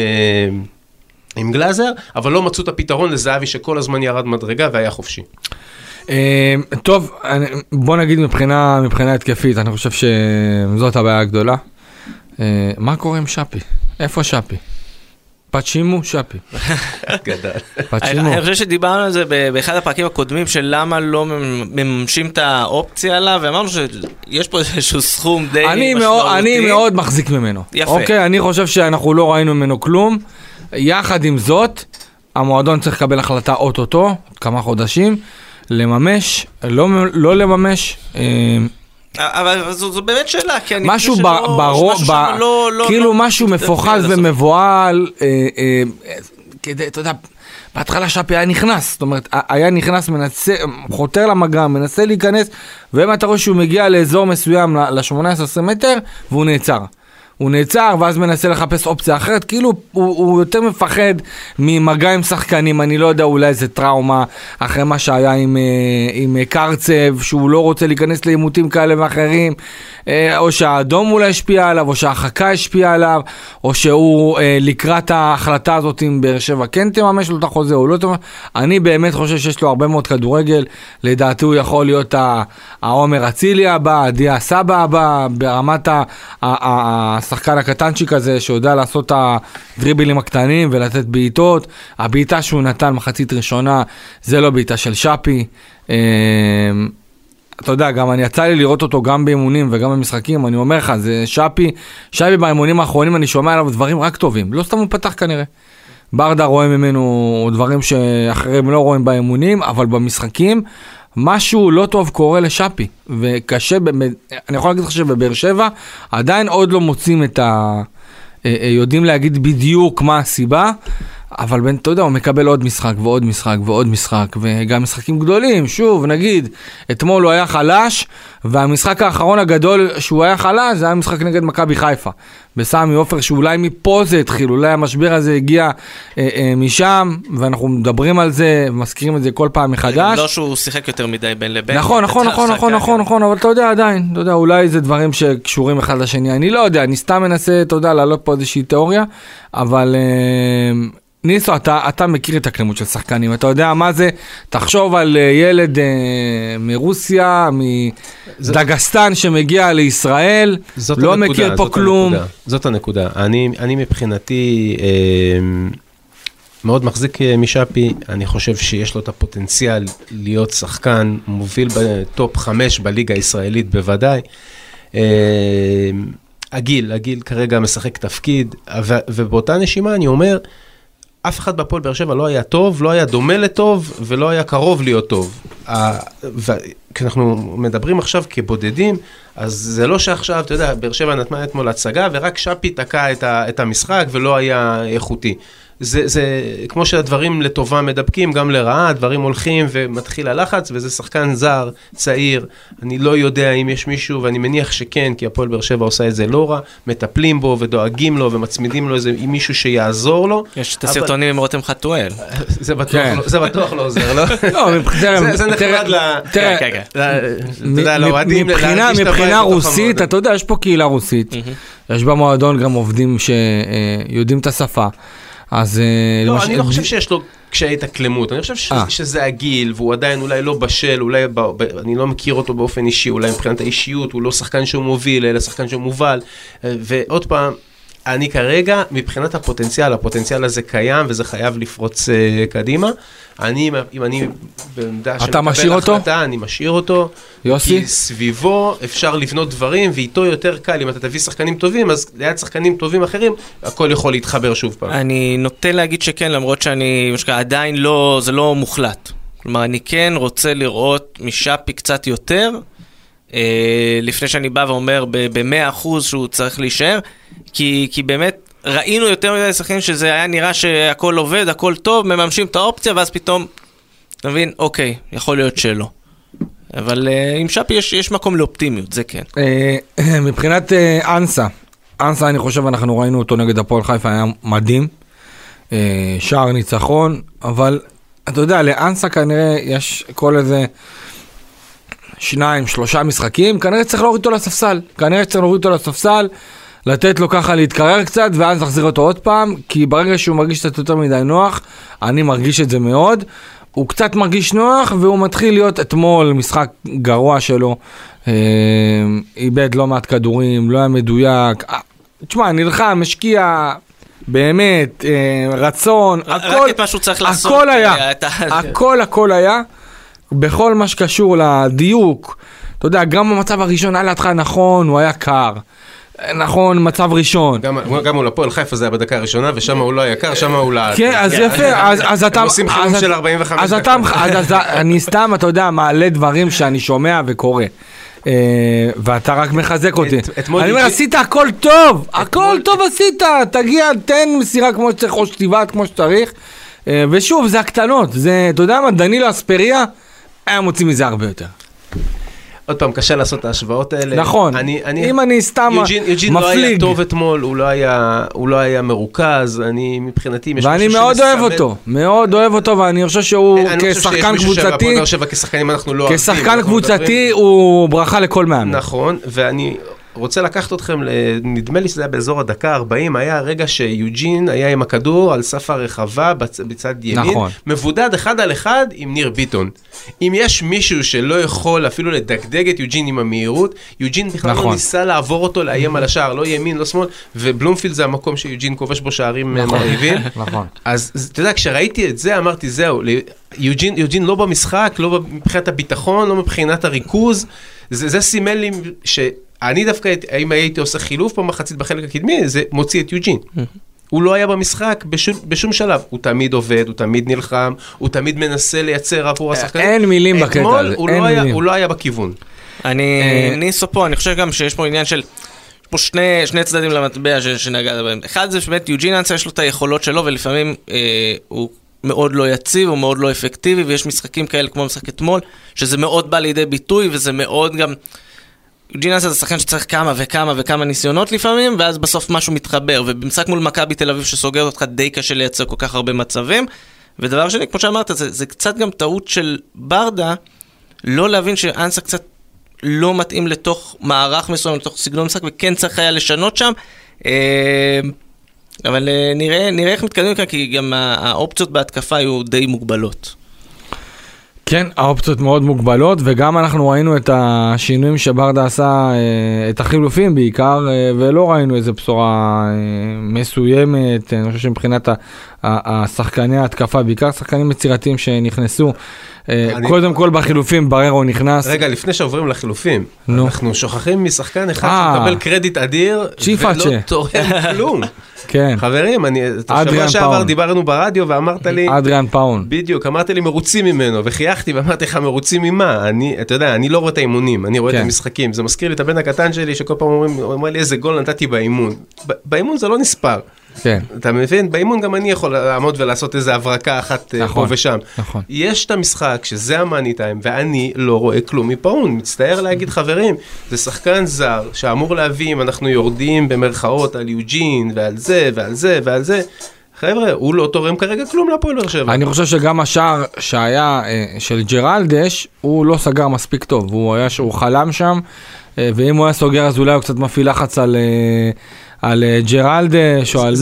עם גלאזר, אבל לא מצאו את הפתרון לזהבי שכל הזמן ירד מדרגה והיה חופשי. טוב, בוא נגיד מבחינה התקפית, אני חושב שזאת הבעיה הגדולה. מה קורה עם שפי? איפה שפי? פאצ'ימו שפי. גדל. פאצ'ימו. אני חושב שדיברנו על זה באחד הפרקים הקודמים של למה לא מממשים את האופציה עליו, ואמרנו שיש פה איזשהו סכום די משמעותי. אני מאוד מחזיק ממנו. יפה. אוקיי, אני חושב שאנחנו לא ראינו ממנו כלום. יחד עם זאת, המועדון צריך לקבל החלטה אוטוטו, כמה חודשים, לממש, לא, לא לממש. אבל זו, זו באמת שאלה, כי אני משהו חושב שלא... ברור, משהו ב... לא, לא, כאילו לא משהו מפוחד ומבועל, אה, אה, כדי, אתה יודע, בהתחלה שפי היה נכנס, זאת אומרת, היה נכנס, מנסה, חותר למגע, מנסה להיכנס, ואם אתה רואה שהוא מגיע לאזור מסוים, ל-שמונה עשרה עשרים מטר, והוא נעצר. הוא נעצר, ואז מנסה לחפש אופציה אחרת, כאילו הוא, הוא יותר מפחד ממגע עם שחקנים, אני לא יודע, אולי איזה טראומה, אחרי מה שהיה עם, עם קרצב, שהוא לא רוצה להיכנס לעימותים כאלה ואחרים, או שהאדום אולי השפיע עליו, או שהחכה השפיע עליו, או שהוא לקראת ההחלטה הזאת עם באר שבע, כן תממש לו את החוזה, או לא תממש, אני באמת חושב שיש לו הרבה מאוד כדורגל, לדעתי הוא יכול להיות העומר הציליה הבא, הדיה סבא הבא, ברמת ה... השחקן הקטנצ'יק הזה שיודע לעשות את הדריבלים הקטנים ולתת בעיטות, הבעיטה שהוא נתן מחצית ראשונה, זה לא בעיטה של שפי, אתה יודע, גם אני יצא לי לראות אותו גם באימונים וגם במשחקים, אני אומר לך, זה שפי, שפי באימונים האחרונים אני שומע עליו דברים רק טובים, לא סתם הוא פתח כנראה, ברדה רואה ממנו דברים שאחרים לא רואים באימונים, אבל במשחקים, משהו לא טוב קורה לשפי, וקשה, אני יכול להגיד לך שבבאר שבע, עדיין עוד לא מוצאים את ה... יודעים להגיד בדיוק מה הסיבה, אבל בין, אתה יודע, הוא מקבל עוד משחק ועוד משחק ועוד משחק, וגם משחקים גדולים, שוב, נגיד, אתמול הוא היה חלש, והמשחק האחרון הגדול שהוא היה חלש, זה היה משחק נגד מכבי חיפה, בסמי עופר, שאולי מפה זה התחיל, אולי המשבר הזה הגיע אה, אה, משם, ואנחנו מדברים על זה, ומזכירים את זה כל פעם מחדש. לא שהוא שיחק יותר מדי בין לבין. נכון, נכון, נכון, נכון, נכון, נכון, אבל אתה יודע עדיין, אתה יודע, אולי זה דברים שקשורים אחד לשני, אני לא יודע, אני סתם מנסה, אתה יודע, להעלות פה איזושהי תיאוריה, אבל... אה, ניסו, אתה, אתה מכיר את הקלימות של שחקנים, אתה יודע מה זה, תחשוב על ילד אה, מרוסיה, מדגסטן שמגיע לישראל, לא הנקודה, מכיר פה כלום. הנקודה, זאת הנקודה, אני, אני מבחינתי אה, מאוד מחזיק משפי, אני חושב שיש לו את הפוטנציאל להיות שחקן, מוביל בטופ חמש בליגה הישראלית בוודאי, אה, הגיל, הגיל כרגע משחק תפקיד, ו, ובאותה נשימה אני אומר, אף אחד בפועל באר שבע לא היה טוב, לא היה דומה לטוב, ולא היה קרוב להיות טוב. כשאנחנו מדברים עכשיו כבודדים, אז זה לא שעכשיו, אתה יודע, באר שבע נתנה אתמול הצגה, ורק שפי תקע את המשחק, ולא היה איכותי. זה, זה, כמו שהדברים לטובה מדבקים, גם לרעה, הדברים הולכים ומתחיל הלחץ, וזה שחקן זר, צעיר, אני לא יודע אם יש מישהו, ואני מניח שכן, כי הפועל באר שבע עושה את זה לא רע, מטפלים בו ודואגים לו ומצמידים לו איזה מישהו שיעזור לו. יש את הסרטונים עם רותם חתואל. זה בטוח לא עוזר, לא? לא, זה נחמד ל... מבחינה רוסית, אתה יודע, יש פה קהילה רוסית, יש במועדון גם עובדים שיודעים את השפה. אז, לא, למש... אני לא חושב שיש לו קשיי התאקלמות, אני חושב ש... שזה הגיל, והוא עדיין אולי לא בשל, אולי ב... ב... אני לא מכיר אותו באופן אישי, אולי מבחינת האישיות, הוא לא שחקן שהוא מוביל, אלא שחקן שהוא מובל, ועוד פעם, אני כרגע, מבחינת הפוטנציאל, הפוטנציאל הזה קיים, וזה חייב לפרוץ uh, קדימה, אני, אם אני בעמדה שמקבל החלטה, אני משאיר אותו, יוסי? כי סביבו אפשר לבנות דברים, ואיתו יותר קל, אם אתה תביא שחקנים טובים, אז ליד שחקנים טובים אחרים, הכל יכול להתחבר שוב פעם. אני נוטה להגיד שכן, למרות שאני, עדיין לא, זה לא מוחלט. כלומר, אני כן רוצה לראות משאפי קצת יותר, לפני שאני בא ואומר ב-מאה אחוז שהוא צריך להישאר, כי, כי באמת ראינו יותר מדי שחקנים שזה היה נראה שהכל עובד, הכל טוב, מממשים את האופציה, ואז פתאום, אתה מבין, אוקיי, יכול להיות שלא. אבל עם שפי יש, יש מקום לאופטימיות, זה כן. מבחינת אנסה, אנסה אני חושב אנחנו ראינו אותו נגד הפועל חיפה, היה מדהים, שער ניצחון, אבל אתה יודע, לאנסה כנראה יש כל איזה... שניים, שלושה משחקים, כנראה צריך להוריד אותו לספסל, כנראה צריך להוריד אותו לספסל, לתת לו ככה להתקרר קצת, ואז נחזיר אותו עוד פעם, כי ברגע שהוא מרגיש קצת יותר מדי נוח, אני מרגיש את זה מאוד, הוא קצת מרגיש נוח, והוא מתחיל להיות אתמול משחק גרוע שלו, איבד לא מעט כדורים, לא היה מדויק, תשמע, נלחם, משקיע... באמת, רצון, הכל, הכל היה, הכל הכל היה, בכל מה שקשור לדיוק, אתה יודע, גם במצב הראשון, על ההתחלה נכון, הוא היה קר. נכון, מצב ראשון. גם, גם הוא לפועל חיפה זה היה בדקה הראשונה, ושם הוא לא היה קר, שם הוא לא... כן, אז יפה, אז, אז אתה... הם עושים חילום של ארבעים וחמש. אז אתה... אז אני סתם, אתה יודע, מעלה דברים שאני שומע וקורא. ואתה רק מחזק אותי. אני אומר, עשית הכל טוב, הכל טוב עשית, תגיע, תן מסירה כמו שצריך, או שתיבת כמו שצריך. ושוב, זה הקטנות. אתה יודע מה, דנילו אספריה, היה מוציא מזה הרבה יותר. עוד פעם, קשה לעשות את ההשוואות האלה. נכון, אני, אני, אם אני סתם מפליג. יוג'ין לא היה טוב אתמול, הוא לא היה, הוא לא היה מרוכז, אני מבחינתי... ואני מאוד אוהב אותו, מאוד אוהב אותו, ואני חושב שהוא כשחקן קבוצתי, כשחקן קבוצתי הוא ברכה לכל מאמן. נכון, ואני... רוצה לקחת אתכם, נדמה לי שזה היה באזור הדקה ארבעים, היה הרגע שיוג'ין היה עם הכדור על סף הרחבה בצד ימין, נכון. מבודד אחד על אחד עם ניר ביטון. אם יש מישהו שלא יכול אפילו לדגדג את יוג'ין עם המהירות, יוג'ין בכלל נכון. לא ניסה לעבור אותו לאיים על השער, לא ימין, לא שמאל, ובלומפילד זה המקום שיוג'ין כובש בו שערים נכון. מרהיבים. נכון. אז אתה יודע, כשראיתי את זה, אמרתי זהו, יוג'ין, יוג'ין לא במשחק, לא מבחינת הביטחון, לא מבחינת הריכוז, זה, זה סימן לי ש... אני דווקא, אם הייתי עושה חילוף במחצית בחלק הקדמי, זה מוציא את יוג'ין. הוא לא היה במשחק בשום, בשום שלב. הוא תמיד עובד, הוא תמיד נלחם, הוא תמיד מנסה לייצר עבור השחקנים. אין מילים בקטע. אתמול הוא לא היה בכיוון. אני ניסו פה, אני חושב גם שיש פה עניין של... פה שני, שני צדדים למטבע שנגע בהם. אחד זה באמת יוג'ין אנסה יש לו את היכולות שלו, ולפעמים אה, הוא מאוד לא יציב, הוא מאוד לא אפקטיבי, ויש משחקים כאלה כמו משחק אתמול, שזה מאוד בא לידי ביטוי, וזה מאוד גם... יוג'ין אנסה זה שחקן שצריך כמה וכמה וכמה ניסיונות לפעמים, ואז בסוף משהו מתחבר, ובמשחק מול מכבי תל אביב שסוגר אותך די קשה לייצר כל כך הרבה מצבים, ודבר שני, כמו שאמרת, זה, זה קצת גם טעות של ברדה, לא להבין שאנסה קצת לא מתאים לתוך מערך מסוים, לתוך סגנון משחק, וכן צריך היה לשנות שם, אבל נראה, נראה איך מתקדמים כאן, כי גם האופציות בהתקפה היו די מוגבלות. כן, האופציות מאוד מוגבלות, וגם אנחנו ראינו את השינויים שברדה עשה, את החילופים בעיקר, ולא ראינו איזה בשורה מסוימת, אני חושב שמבחינת השחקני ההתקפה, בעיקר שחקנים מצירתיים שנכנסו, קודם כל בחילופים בררו נכנס. רגע, לפני שעוברים לחילופים, אנחנו שוכחים משחקן אחד שמקבל קרדיט אדיר, ולא תורם כלום. כן. חברים, אני, שבוע שעבר דיברנו ברדיו ואמרת לי, אדריאן פאון. בדיוק, אמרת לי מרוצים ממנו, וחייכתי ואמרתי לך מרוצים ממה? אני, אתה יודע, אני לא רואה את האימונים, אני רואה את המשחקים. זה מזכיר לי את הבן הקטן שלי שכל פעם אומר לי איזה גול נתתי באימון. באימון זה לא נספר. כן. אתה מבין? באימון גם אני יכול לעמוד ולעשות איזו הברקה אחת פה ושם. נכון. יש את המשחק שזה המאני טיים, ואני לא רואה כלום מפאון. מצטער להגיד, חברים, זה שחקן זר שאמור להביא, אם אנחנו יורדים במרכאות על יוג'ין ועל זה ועל זה ועל זה, חבר'ה, הוא לא תורם כרגע כלום לפועל באר שבע. אני חושב שגם השער שהיה של ג'רלדש, הוא לא סגר מספיק טוב, הוא חלם שם, ואם הוא היה סוגר אז אולי הוא קצת מפעיל לחץ על... על ג'רלדש, או על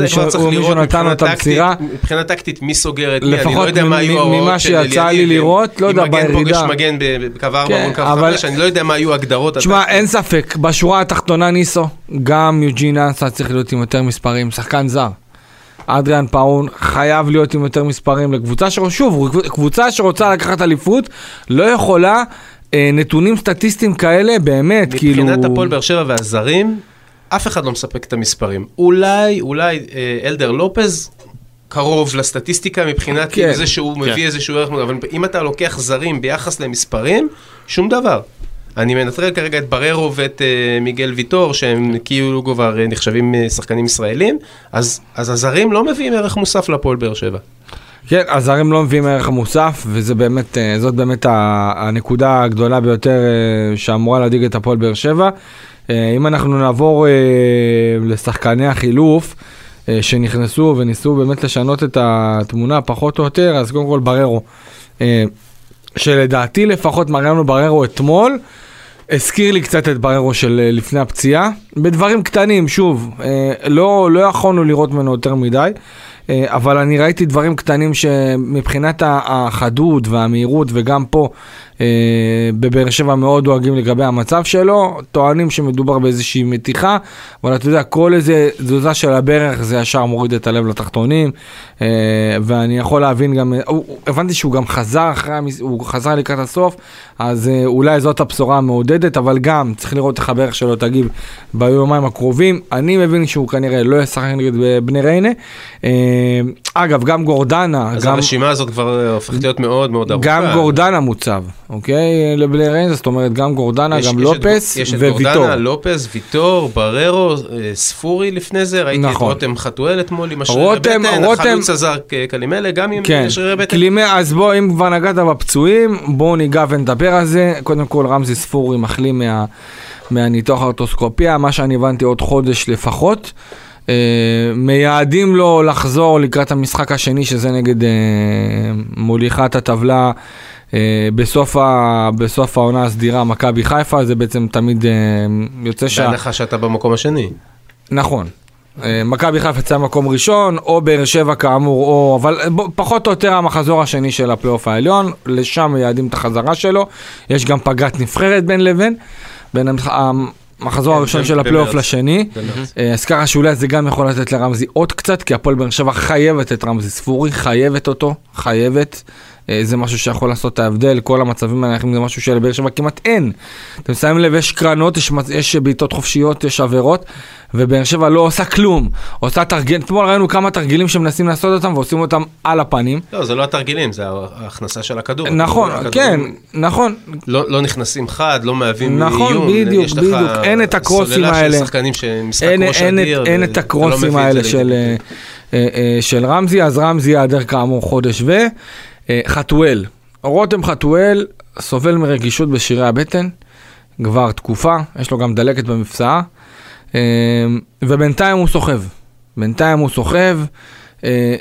מישהו נתן לו את המסירה. מבחינה טקטית, מי סוגרת? אני לא יודע מה היו ההוראות של אלידי. ממה שיצא לי לראות, לא יודע, בירידה. אם מגן פוגש מגן בקו ארבע, בקו חמש, אני לא יודע מה היו הגדרות. תשמע, אין ספק, בשורה התחתונה ניסו, גם יוג'ין אנסה צריך להיות עם יותר מספרים, שחקן זר. אדריאן פאון חייב להיות עם יותר מספרים לקבוצה שרוצה, שוב, קבוצה שרוצה לקחת אליפות, לא יכולה נתונים סטטיסטיים כאלה, באמת, כאילו... מבחינת הפועל באר שבע והזרים אף אחד לא מספק את המספרים. אולי, אולי אלדר לופז קרוב לסטטיסטיקה מבחינת זה שהוא מביא איזשהו ערך, אבל אם אתה לוקח זרים ביחס למספרים, שום דבר. אני מנטרל כרגע את בררו ואת מיגל ויטור, שהם כאילו גובר נחשבים שחקנים ישראלים, אז הזרים לא מביאים ערך מוסף לפועל באר שבע. כן, הזרים לא מביאים ערך מוסף, וזאת באמת, באמת הנקודה הגדולה ביותר שאמורה להדאיג את הפועל באר שבע. אם אנחנו נעבור אה, לשחקני החילוף אה, שנכנסו וניסו באמת לשנות את התמונה פחות או יותר, אז קודם כל בררו, אה, שלדעתי לפחות מראינו בררו אתמול, הזכיר לי קצת את בררו של לפני הפציעה, בדברים קטנים, שוב, אה, לא, לא יכולנו לראות ממנו יותר מדי, אה, אבל אני ראיתי דברים קטנים שמבחינת החדות והמהירות, וגם פה, בבאר שבע מאוד דואגים לגבי המצב שלו, טוענים שמדובר באיזושהי מתיחה, אבל אתה יודע, כל איזה תזוזה של הברך זה ישר מוריד את הלב לתחתונים, ואני יכול להבין גם, הבנתי שהוא גם חזר אחרי, הוא חזר לקראת הסוף, אז אולי זאת הבשורה המעודדת, אבל גם צריך לראות איך הברך שלו תגיב ביומיים הקרובים. אני מבין שהוא כנראה לא ישחק נגד בני ריינה. אגב, גם גורדנה, אז גם, הרשימה הזאת כבר הופכת להיות מאוד מאוד ארוכה. גם גורדנה מוצב, אוקיי, לבני ריינה, זאת אומרת גם גורדנה, גם לופס וויטור. יש את גורדנה, לופס, ויטור, בררו, ספורי לפני זה, ראיתי את רותם חתואל אתמול עם השרירי בטן, החלוץ הזר קלימלה, גם עם שרירי בטן. קלימה, אז בוא, אם כבר נגעת בפצועים, בואו ניגע ונדבר על זה. קודם כל רמזי ספורי מחלים מהניתוח הארטרוסקופיה, מה שאני הבנתי עוד חודש לפחות. מייעדים לו לחזור לקראת המשחק השני, שזה נגד מוליכת הטבלה, בסוף בסוף העונה הסדירה מכבי חיפה. זה בעצם תמיד יוצא בהנחה שאתה במקום השני, נכון? מכבי חיפה יצא מקום ראשון או באר שבע כאמור, או אבל פחות או יותר המחזור השני של הפלייאוף העליון, לשם מייעדים את החזרה שלו. יש גם פגעת נבחרת בין לבין בין המחזור הראשון של הפלייאוף לשני, אז ככה שאולי זה גם יכול לתת לרמזי עוד קצת, כי הפועל באר שבע חייבת את רמזי ספורי, חייבת אותו, חייבת. זה משהו שיכול לעשות את ההבדל, כל המצבים הנייחים זה משהו שלבאר שבע כמעט אין. אתם שמים לב, יש קרנות, יש, יש בעיטות חופשיות, יש עבירות, ובאר שבע לא עושה כלום. עושה תרגיל, אתמול ראינו כמה תרגילים שמנסים לעשות אותם, ועושים אותם על הפנים. לא, זה לא התרגילים, זה ההכנסה של הכדור. נכון, הכדור, כן, נכון. לא, לא נכנסים חד, לא מהווים נכון, איום. נכון, בדיוק, בדיוק. אין את הקרוסים האלה. של שחקנים שמשחק ראש אדיר. אין את הקרוסים האלה של, של רמזי, אז רמזי יעדר כאמור חודש ו... חתואל, רותם חתואל סובל מרגישות בשירי הבטן כבר תקופה, יש לו גם דלקת במפסעה, ובינתיים הוא סוחב, בינתיים הוא סוחב,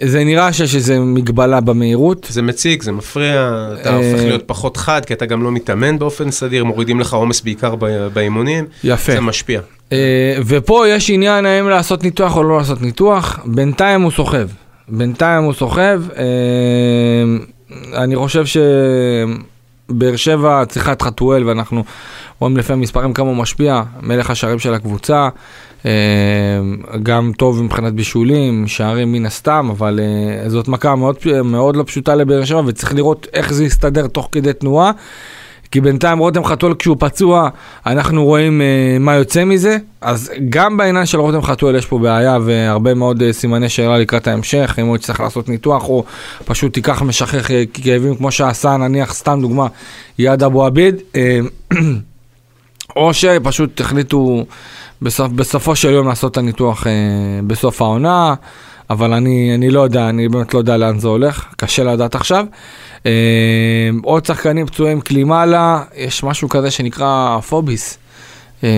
זה נראה שיש איזו מגבלה במהירות. זה מציק, זה מפריע, אתה הופך להיות פחות חד, כי אתה גם לא מתאמן באופן סדיר, מורידים לך עומס בעיקר באימונים, זה משפיע. ופה יש עניין האם לעשות ניתוח או לא לעשות ניתוח, בינתיים הוא סוחב. בינתיים הוא סוחב, אני חושב שבאר שבע צריכה את חתואל, ואנחנו רואים לפי המספרים כמה הוא משפיע, מלך השערים של הקבוצה, גם טוב מבחינת בישולים, שערים מן הסתם, אבל זאת מכה מאוד, מאוד לא פשוטה לבאר שבע, וצריך לראות איך זה יסתדר תוך כדי תנועה, כי בינתיים רותם חתואל כשהוא פצוע, אנחנו רואים uh, מה יוצא מזה, אז גם בעיניים של רותם חתואל יש פה בעיה, והרבה מאוד uh, סימני שאלה לקראת ההמשך, אם הוא יצטרך לעשות ניתוח, או פשוט תיקח משכך uh, כאבים, כמו שעשה, נניח, סתם דוגמה, יד אבו עביד, uh, או שפשוט החליטו בסופ, בסופו של יום לעשות את הניתוח אה, בסוף העונה, אבל אני, אני לא יודע, אני באמת לא יודע לאן זה הולך, קשה לדעת עכשיו. אה, עוד שחקנים פצועים, קלימלה, יש משהו כזה שנקרא פוביס, אה,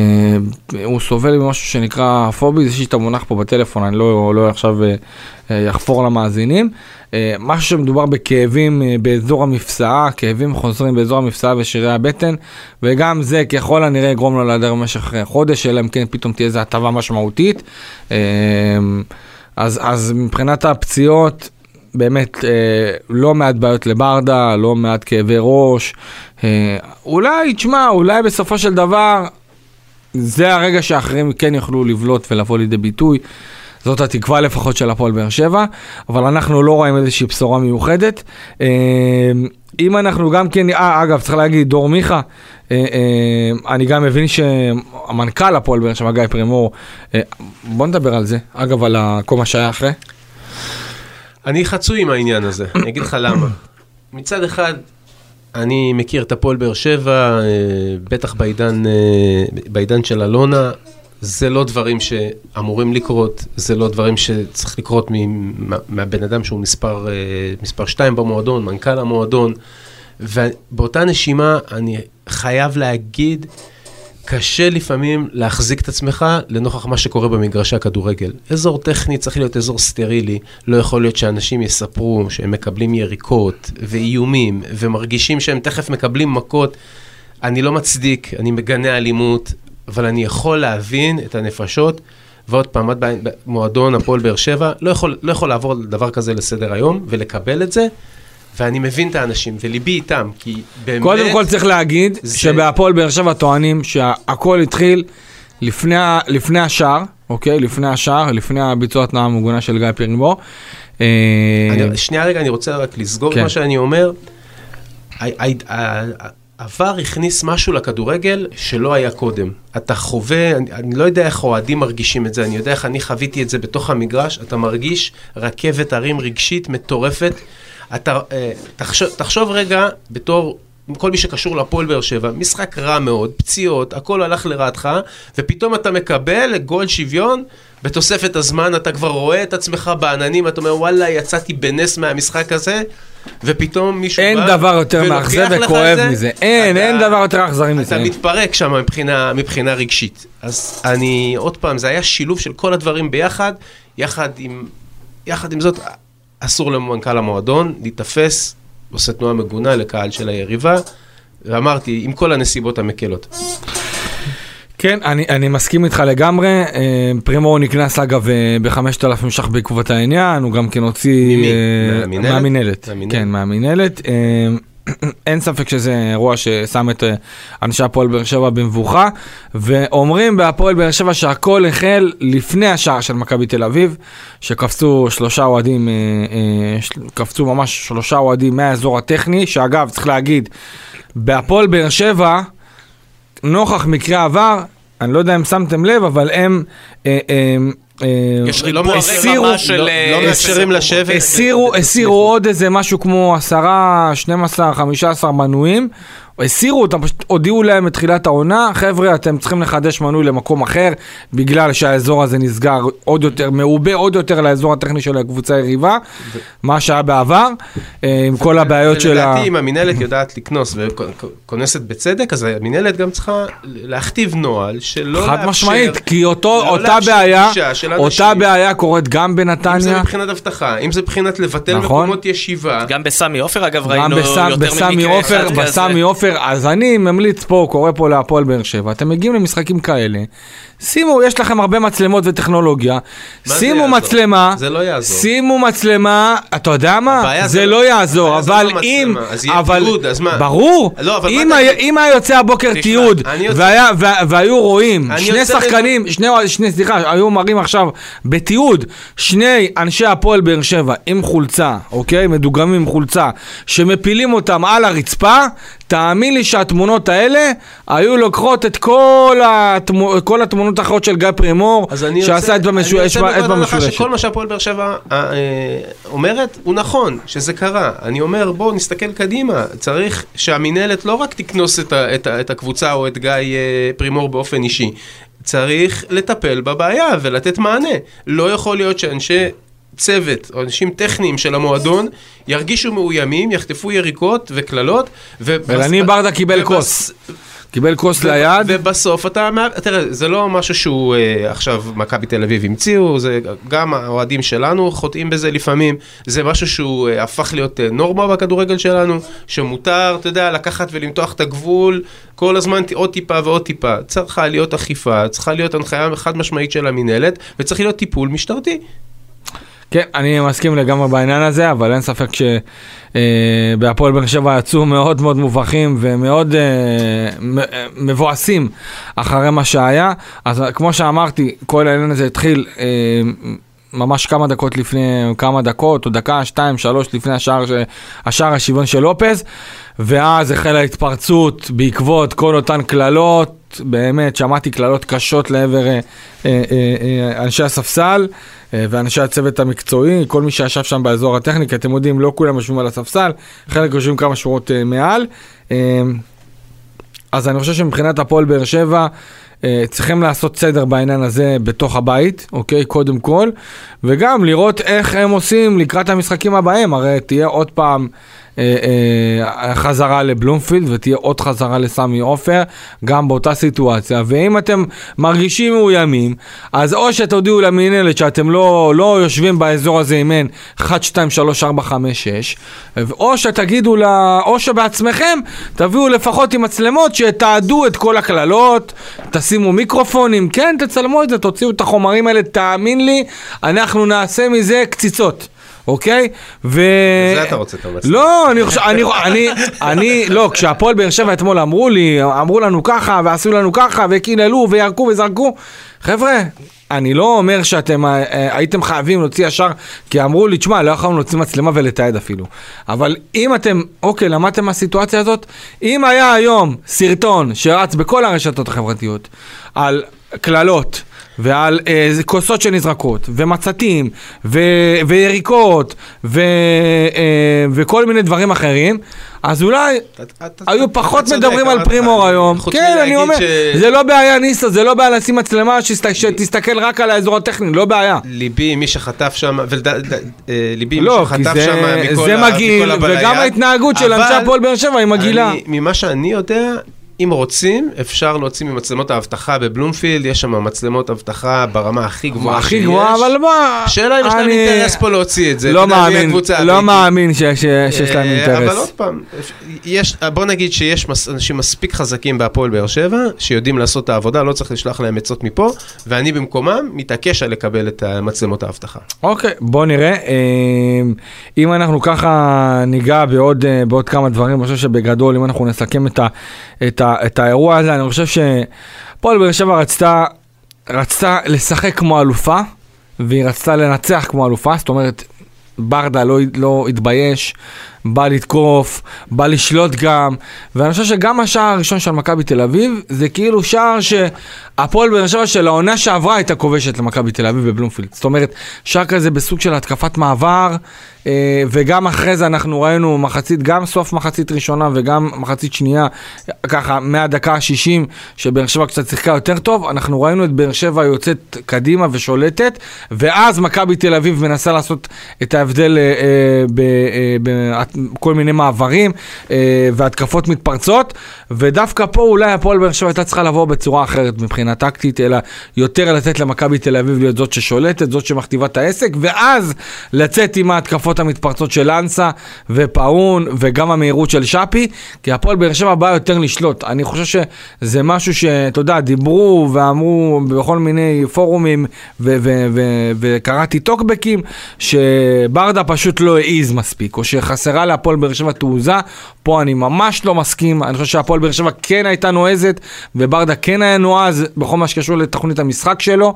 הוא סובל במשהו שנקרא פוביס, יש לי את המונח פה בטלפון, אני לא, לא עכשיו אה, אה, יחפור למאזינים, אה, משהו שמדובר בכאבים אה, באזור המפסעה, כאבים חוזרים באזור המפסעה ושירי הבטן, וגם זה ככל הנראה גרום לו להדר במשך חודש, אלא אם כן פתאום תהיה איזו הטבה משמעותית, אה, אז, אז מבחינת הפציעות, באמת אה, לא מעט בעיות לברדה, לא מעט כאבי ראש, אה, אולי, תשמע, אולי בסופו של דבר, זה הרגע שאחרים כן יוכלו לבלוט ולבוא לידי ביטוי, זאת התקווה לפחות של הפועל באר שבע, אבל אנחנו לא רואים איזושהי בשורה מיוחדת, אה, אם אנחנו גם כן, אה, אגב, צריך להגיד, דור מיכה, אה, אה, אני גם מבין שהמנכ"ל הפועל באר שבע, גיא פרימור, אה, בוא נדבר על זה, אגב, על כל מה שהיה אחרי. אני חצוי עם העניין הזה, אני אגיד לך למה. מצד אחד, אני מכיר את הפועל באר שבע, אה, בטח בעידן, אה, בעידן של אלונה, זה לא דברים שאמורים לקרות, זה לא דברים שצריך לקרות מהבן אדם שהוא מספר, מספר שתיים במועדון, מנכ"ל המועדון, ובאותה נשימה אני חייב להגיד, קשה לפעמים להחזיק את עצמך לנוכח מה שקורה במגרשי הכדורגל. אזור טכני צריך להיות אזור סטרילי, לא יכול להיות שאנשים יספרו שהם מקבלים יריקות ואיומים, ומרגישים שהם תכף מקבלים מכות. אני לא מצדיק, אני מגנה אלימות, אבל אני יכול להבין את הנפשות, ועוד פעם, מועדון הפועל באר שבע, לא יכול, לא יכול לעבור דבר כזה לסדר היום, ולקבל את זה, ואני מבין את האנשים, וליבי איתם, כי באמת... קודם כל צריך להגיד, זה... שבהפועל באר שבע טוענים, שהכל התחיל לפני, לפני השער, אוקיי? לפני השער, לפני הביצוע התנעה המוגונה של גיא פרימור. אני, שנייה רגע, אני רוצה רק לסגור כן. מה שאני אומר. I, I, I, עבר הכניס משהו לכדורגל שלא היה קודם. אתה חווה, אני, אני לא יודע איך אוהדים מרגישים את זה, אני יודע איך אני חוויתי את זה בתוך המגרש, אתה מרגיש רכבת הרים רגשית מטורפת, אתה, אה, תחשוב, תחשוב רגע בתור כל מי שקשור לפועל באר שבע, משחק רע מאוד, פציעות, הכל הלך לרעתך, ופתאום אתה מקבל גול שוויון, בתוספת הזמן אתה כבר רואה את עצמך בעננים, אתה אומר וואלה יצאתי בנס מהמשחק הזה, ופתאום מישהו אין בא, דבר יותר מאכזב וכואב מזה, אין, אתה, אין דבר יותר אכזרי מזה. אתה מתפרק שם מבחינה, מבחינה רגשית. אז אני, עוד פעם, זה היה שילוב של כל הדברים ביחד, יחד עם, יחד עם זאת, אסור למנכ"ל המועדון, להתאפס, עושה תנועה מגונה לקהל של היריבה, ואמרתי, עם כל הנסיבות המקלות. כן, אני, אני מסכים איתך לגמרי, פרימור נכנס אגב ב-חמשת אלפים שח בעקבות העניין, הוא גם כן הוציא... ממי? מהמינלת. כן, מהמינלת. אין ספק שזה אירוע ששם את אנשי הפועל באר שבע במבוכה, ואומרים בהפועל באר שבע שהכל החל לפני השער של מכבי תל אביב, שקפצו שלושה אוהדים, קפצו ממש שלושה אוהדים מהאזור הטכני, שאגב צריך להגיד, בהפועל באר שבע, נוכח מקרה עבר, אני לא יודע אם שמתם לב, אבל הם... הסירו עוד איזה משהו כמו עשרה, שתים עשרה, חמש עשרה מנויים, הסירו אותם, פשוט הודיעו להם את תחילת העונה, חבר'ה אתם צריכים לחדש מנוי למקום אחר, בגלל שהאזור הזה נסגר עוד יותר, מעובה עוד יותר לאזור הטכני של הקבוצה היריבה, מה שהיה בעבר, עם כל הבעיות של ה... ולדעתי אם המנהלת יודעת לקנוס וכונסת בצדק, אז המנהלת גם צריכה להכתיב נוהל שלא לאפשר... חד משמעית, כי אותה בעיה, אותה בעיה קורית גם בנתניה. אם זה מבחינת הבטחה, אם זה מבחינת לבטל מקומות ישיבה. גם בסמי עופר אגב ראינו יותר. אז אני ממליץ פה, קורא פה להפועל באר שבע, אתם מגיעים למשחקים כאלה, שימו, יש לכם הרבה מצלמות וטכנולוגיה, שימו מצלמה, זה לא יעזור, שימו מצלמה, אתה יודע מה? זה לא יעזור, אבל אם, אבל, ברור, אם היה יוצא הבוקר תיעוד, והיו רואים, שני שחקנים, שני, סליחה, היו מראים עכשיו בתיעוד, שני אנשי הפועל באר שבע, עם חולצה, אוקיי? מדוגמים עם חולצה, שמפילים אותם על הרצפה, תאמין לי שהתמונות האלה היו לוקחות את כל, התמו, כל התמונות האחרות של גיא פרימור שעשה את במשולשת. אני רוצה לדבר לך שכל מה שהפועל באר שבע אומרת הוא נכון, שזה קרה. אני אומר בואו נסתכל קדימה, צריך שהמנהלת לא רק תקנוס את, את, את הקבוצה או את גיא פרימור באופן אישי, צריך לטפל בבעיה ולתת מענה. לא יכול להיות שאנשי צוות או אנשים טכניים של המועדון ירגישו מאוימים, יחטפו יריקות וקללות. ולני ברדה קיבל כוס. קיבל כוס ליד. ובסוף אתה... תראה, זה לא משהו שהוא עכשיו מכבי תל אביב המציאו, גם האוהדים שלנו חוטאים בזה לפעמים. זה משהו שהוא הפך להיות נורמה בכדורגל שלנו, שמותר, אתה יודע, לקחת ולמתוח את הגבול, כל הזמן עוד טיפה ועוד טיפה. צריכה להיות אכיפה, צריכה להיות הנחיה חד משמעית של המנהלת, וצריך להיות טיפול משטרתי. כן, אני מסכים לגמרי בעניין הזה, אבל אין ספק שבהפועל באר שבע יצאו מאוד מאוד מובכים ומאוד מבואסים אחרי מה שהיה. אז כמו שאמרתי, כל העניין הזה התחיל ממש כמה דקות לפני, כמה דקות, או דקה, שתיים, שלוש, לפני השער, השער השוויון של לופז, ואז החלה התפרצות בעקבות כל אותן כללות, באמת שמעתי כללות קשות לעבר אה, אה, אה, אנשי הספסל, אה, ואנשי הצוות המקצועי, כל מי שישב שם באזור הטכניקה, אתם יודעים, לא כולם יושבים על הספסל, חלק יושבים כמה שורות אה, מעל, אה, אז אני חושב שמבחינת הפועל באר שבע, צריכים לעשות סדר בעניין הזה בתוך הבית, אוקיי, קודם כל, וגם לראות איך הם עושים לקראת המשחקים הבאים, הרי תהיה עוד פעם אה, אה, חזרה לבלומפילד, ותהיה עוד חזרה לסמי עופר, גם באותה סיטואציה, ואם אתם מרגישים מאוימים, אז או שתודיעו למנהלת שאתם לא, לא יושבים באזור הזה עם אחת, שתיים, שלוש, ארבע, חמש, שש, או שתגידו, לה, או שבעצמכם תביאו לפחות עם מצלמות שתעדו את כל הכללות, תס שימו מיקרופונים, כן, תצלמו את זה, תוציאו את החומרים האלה, תאמין לי, אנחנו נעשה מזה קציצות, אוקיי? ו... זה אתה רוצה, אתה רוצה. לא, אני חושב, אני, אני, אני, לא, כשהפועל באר שבע אתמול אמרו לי, אמרו לנו ככה, ועשו לנו ככה, וכיללו, וירקו, וזרקו, חבר'ה, אני לא אומר שאתם הייתם חייבים להוציא ישר, כי אמרו לי, תשמע, לא יכולנו להוציא מצלמה ולתעד אפילו. אבל אם אתם, אוקיי, למדתם מהסיטואציה הזאת, אם היה היום סרטון שרץ בכל הרשתות החברתיות, על כללות ועל אה, כוסות שנזרקות, ומצתים, ו- ויריקות, ו- אה, וכל מיני דברים אחרים, אז אולי היו פחות מדברים על פרימור היום. כן, אני אומר, זה לא בעיה ניסה, זה לא בעיה לשים מצלמה שתסתכל רק על האזור הטכני, לא בעיה. ליבי, מי שחטף שם, ליבי, מי שחטף שם מכל הבעיה. וגם ההתנהגות של אנשי הפועל באר שבע היא מגעילה. ממה שאני יודע, אם רוצים, אפשר להוציא ממצלמות האבטחה בבלומפילד, יש שם מצלמות אבטחה ברמה הכי גבוהה. הכי גבוהה, אבל מה? שאלה אם יש להם אינטרס פה להוציא את זה. לא מאמין, לא מאמין שיש להם אינטרס. אבל עוד פעם, בוא נגיד שיש אנשים מספיק חזקים בהפועל באר שבע, שיודעים לעשות את העבודה, לא צריך לשלוח להם עצות מפה, ואני במקומם מתעקש על לקבל את מצלמות האבטחה. אוקיי, בוא נראה. אם אנחנו ככה ניגע בעוד כמה דברים, אני חושב שבגדול, אם אנחנו נסכם את ה... את האירוע הזה, אני חושב שפועל באר שבע רצתה, רצתה לשחק כמו אלופה, והיא רצתה לנצח כמו אלופה, זאת אומרת, ברדה לא, לא התבייש, בא לתקוף, בא לשלוט גם, ואני חושב שגם השער הראשון של מכבי תל אביב, זה כאילו שער שהפועל באר שבע של העונה שעברה הייתה כובשת למכבי תל אביב בבלומפילד, זאת אומרת, שער כזה בסוג של התקפת מעבר, וגם אחרי זה אנחנו ראינו מחצית, גם סוף מחצית ראשונה וגם מחצית שנייה, ככה מהדקה ה-שישים, שבאר שבע קצת שיחקה יותר טוב, אנחנו ראינו את באר שבע יוצאת קדימה ושולטת, ואז מכבי תל אביב מנסה לעשות את ההבדל בכל מיני מעברים והתקפות מתפרצות, ודווקא פה אולי הפועל באר שבע הייתה צריכה לבוא בצורה אחרת מבחינה טקטית, אלא יותר לתת למכבי תל אביב להיות זאת ששולטת, זאת שמכתיבה את העסק, ואז לצאת עם ההתקפות המתפרצות של אנסה ופאון וגם המהירות של שפי, כי הפועל באר שבע בא יותר לשלוט. אני חושב שזה משהו שתודה דיברו ואמרו בכל מיני פורומים וקראתי טוקבקים שברדה פשוט לא העיז מספיק או שחסרה להפועל באר שבע תעוזה. פה אני ממש לא מסכים, אני חושב שהפועל באר שבע כן הייתה נועזת וברדה כן היה נועז בכל מה שקשור לתכנית המשחק שלו,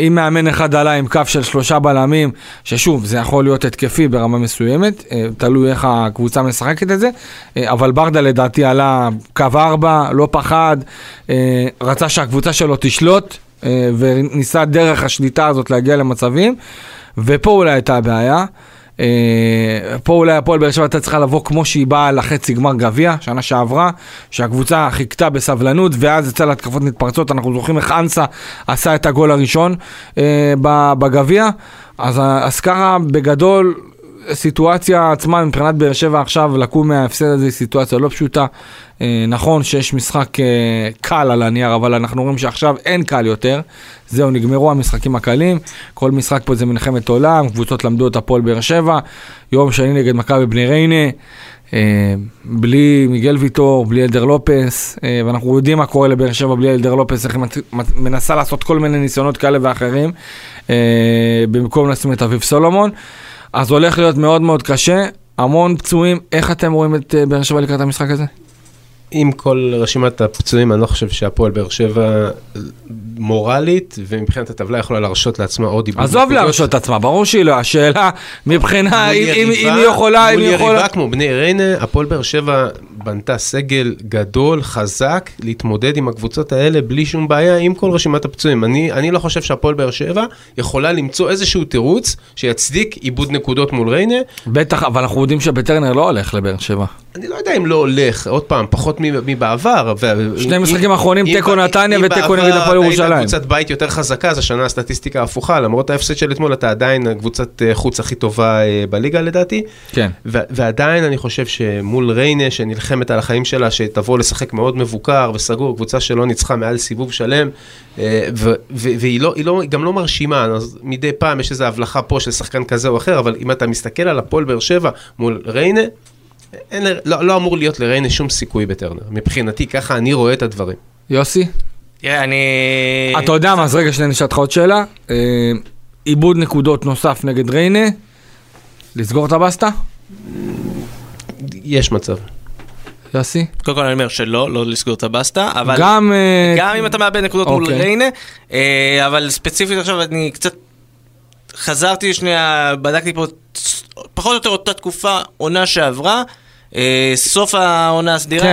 עם מאמן אחד עלה עם קו של שלושה בלמים, ששוב זה יכול להיות את כיפי ברמה מסוימת, תלוי איך הקבוצה משחקת את זה, אבל ברדה לדעתי עלה קו ארבע, לא פחד, רצה שהקבוצה שלו תשלוט, וניסה דרך השליטה הזאת להגיע למצבים, ופה אולי הייתה הבעיה, פה אולי הפועל באר שבע הייתה צריכה לבוא כמו שהיא באה לחצי גמר גביע, שנה שעברה, שהקבוצה חיכתה בסבלנות, ואז יצאה להתקפות מתפרצות, אנחנו זוכרים איך אנסה עשה את הגול הראשון בגביע, אז ככה בגדול, סיטואציה עצמה מבחינת באר שבע עכשיו לקום מההפסד הזה, סיטואציה לא פשוטה. נכון שיש משחק קל על הנייר, אבל אנחנו רואים שעכשיו אין קל יותר, זהו, נגמרו המשחקים הקלים, כל משחק פה זה מלחמת עולם, קבוצות למדו אותה הפועל באר שבע, יום שני נגד מכבי בני ריינה, בלי מיגל ויטור, בלי אלדר לופס, ואנחנו יודעים מה קורה לבאר שבע בלי אלדר לופס, איך מנסה לעשות כל מיני ניסיונות כאלה ואחרים, במקום לשים את אביב סולומון, אז הולך להיות מאוד מאוד קשה, המון פצועים, איך אתם רואים את באר שבע לקראת המשחק הזה? עם כל רשימת הפצועים, אני לא חושב שהפועל באר שבע מורלית, ומבחינת הטבלה יכולה להרשות לעצמה עוד איבוד. עזוב להרשות עצמה, ברור שהיא לא, השאלה מבחינה, אם היא יכולה... מול יריבה כמו בני ריינה, הפועל באר שבע בנתה סגל גדול, חזק, להתמודד עם הקבוצות האלה בלי שום בעיה, עם כל רשימת הפצועים. אני, אני לא חושב שהפועל באר שבע יכולה למצוא איזשהו תירוץ שיצדיק איבוד נקודות מול ריינה. בטח, אבל אנחנו יודעים שבטרנר לא הולך לבאר שבע. אני לא יודע אם לא הולך, עוד פעם, פחות מבעבר. שני משחקים האחרונים, תיקו נתניה ותיקו נגד הפועל ירושלים. היית קבוצת בית יותר חזקה, אז השנה הסטטיסטיקה הפוכה, למרות ההפסד של אתמול, אתה עדיין קבוצת חוץ הכי טובה בליגה לדעתי. כן. ועדיין אני חושב שמול ריינה, שנלחמת על החיים שלה, שתבוא לשחק מאוד מבוקר וסגור, קבוצה שלא ניצחה מעל סיבוב שלם, והיא גם לא מרשימה, מדי פעם יש איזו הבלחה פה של שחקן כזה או אחר, אבל אם אתה מסתכל על הפועל באר שבע מול ריינה, אין, לא, לא אמור להיות לריינה שום סיכוי בטרנר. מבחינתי, ככה אני רואה את הדברים. יוסי? Yeah, אני... אתה יודע מה, אז רגע שני נשאלת לך עוד שאלה. איבוד נקודות נוסף נגד ריינה. לסגור את הבסטה? יש מצב. יוסי? קודם כל אני אומר שלא, לא לסגור את הבסטה, אבל... גם... גם אם אתה מאבד נקודות מול ריינה, אבל ספציפית עכשיו אני קצת... חזרתי שנייה, בדקתי פה... פחות או יותר אותה תקופה, עונה שעברה, סוף העונה הסדירה,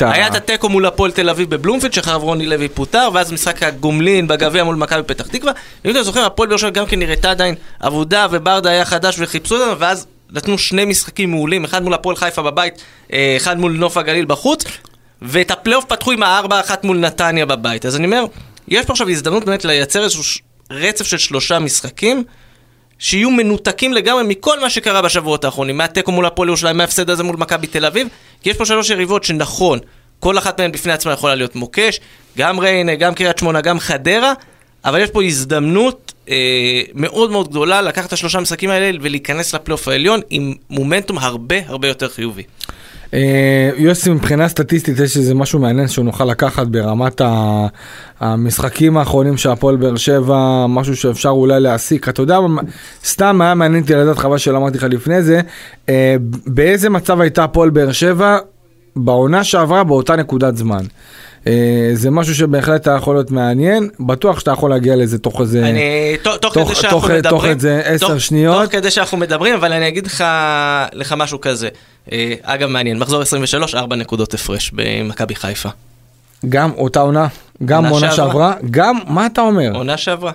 היה את הטקו מול הפועל תל אביב בבלומפילד, שאחר רוני לוי פוטר, ואז משחק הגומלין בגביע מול מכבי פתח תקווה, ואם אתם זוכרים, הפועל באר שבע גם כן נראתה עדיין עבודה, וברדה היה חדש וחיפשו אותנו, ואז נתנו שני משחקים מעולים, אחד מול הפועל חיפה בבית, אחד מול נוף הגליל בחוץ, ואת הפלייאוף פתחו עם הארבע אחת מול נתניה בבית. אז אני אומר, יש פה עכשיו הזדמנות באמת לייצר איזשהו רצף של שלושה משחקים שיהיו מנותקים לגמרי מכל מה שקרה בשבועות האחרונים, מהטקו מול הפועל ירושלים, מההפסד הזה מול מכבי תל אביב, כי יש פה שלוש יריבות שנכון, כל אחת מהן בפני עצמה יכולה להיות מוקש, גם ריינה, גם קריית שמונה, גם חדרה, אבל יש פה הזדמנות אה, מאוד מאוד גדולה לקחת את השלושה המשחקים האלה ולהיכנס לפלייאוף העליון עם מומנטום הרבה הרבה יותר חיובי. יוסי, מבחינה סטטיסטית יש איזה משהו מעניין שנוכל לקחת ברמת המשחקים האחרונים שהפועל באר שבע, משהו שאפשר אולי להסיק? אתה יודע, סתם היה מעניין אותי לדעת, חבל שאמרתי לך לפני זה, באיזה מצב הייתה הפועל באר שבע בעונה שעברה באותה נקודת זמן? זה משהו שבהחלט אתה יכול להיות מעניין, בטוח שאתה יכול להגיע לזה תוך איזה עשר שניות. תוך כדי שאנחנו מדברים, אבל אני אגיד לך משהו כזה. אגב מעניין, מחזור עשרים ושלוש, ארבע נקודות הפרש במכבי חיפה. גם אותה עונה, גם עונה שעברה, גם מה אתה אומר? עונה שעברה.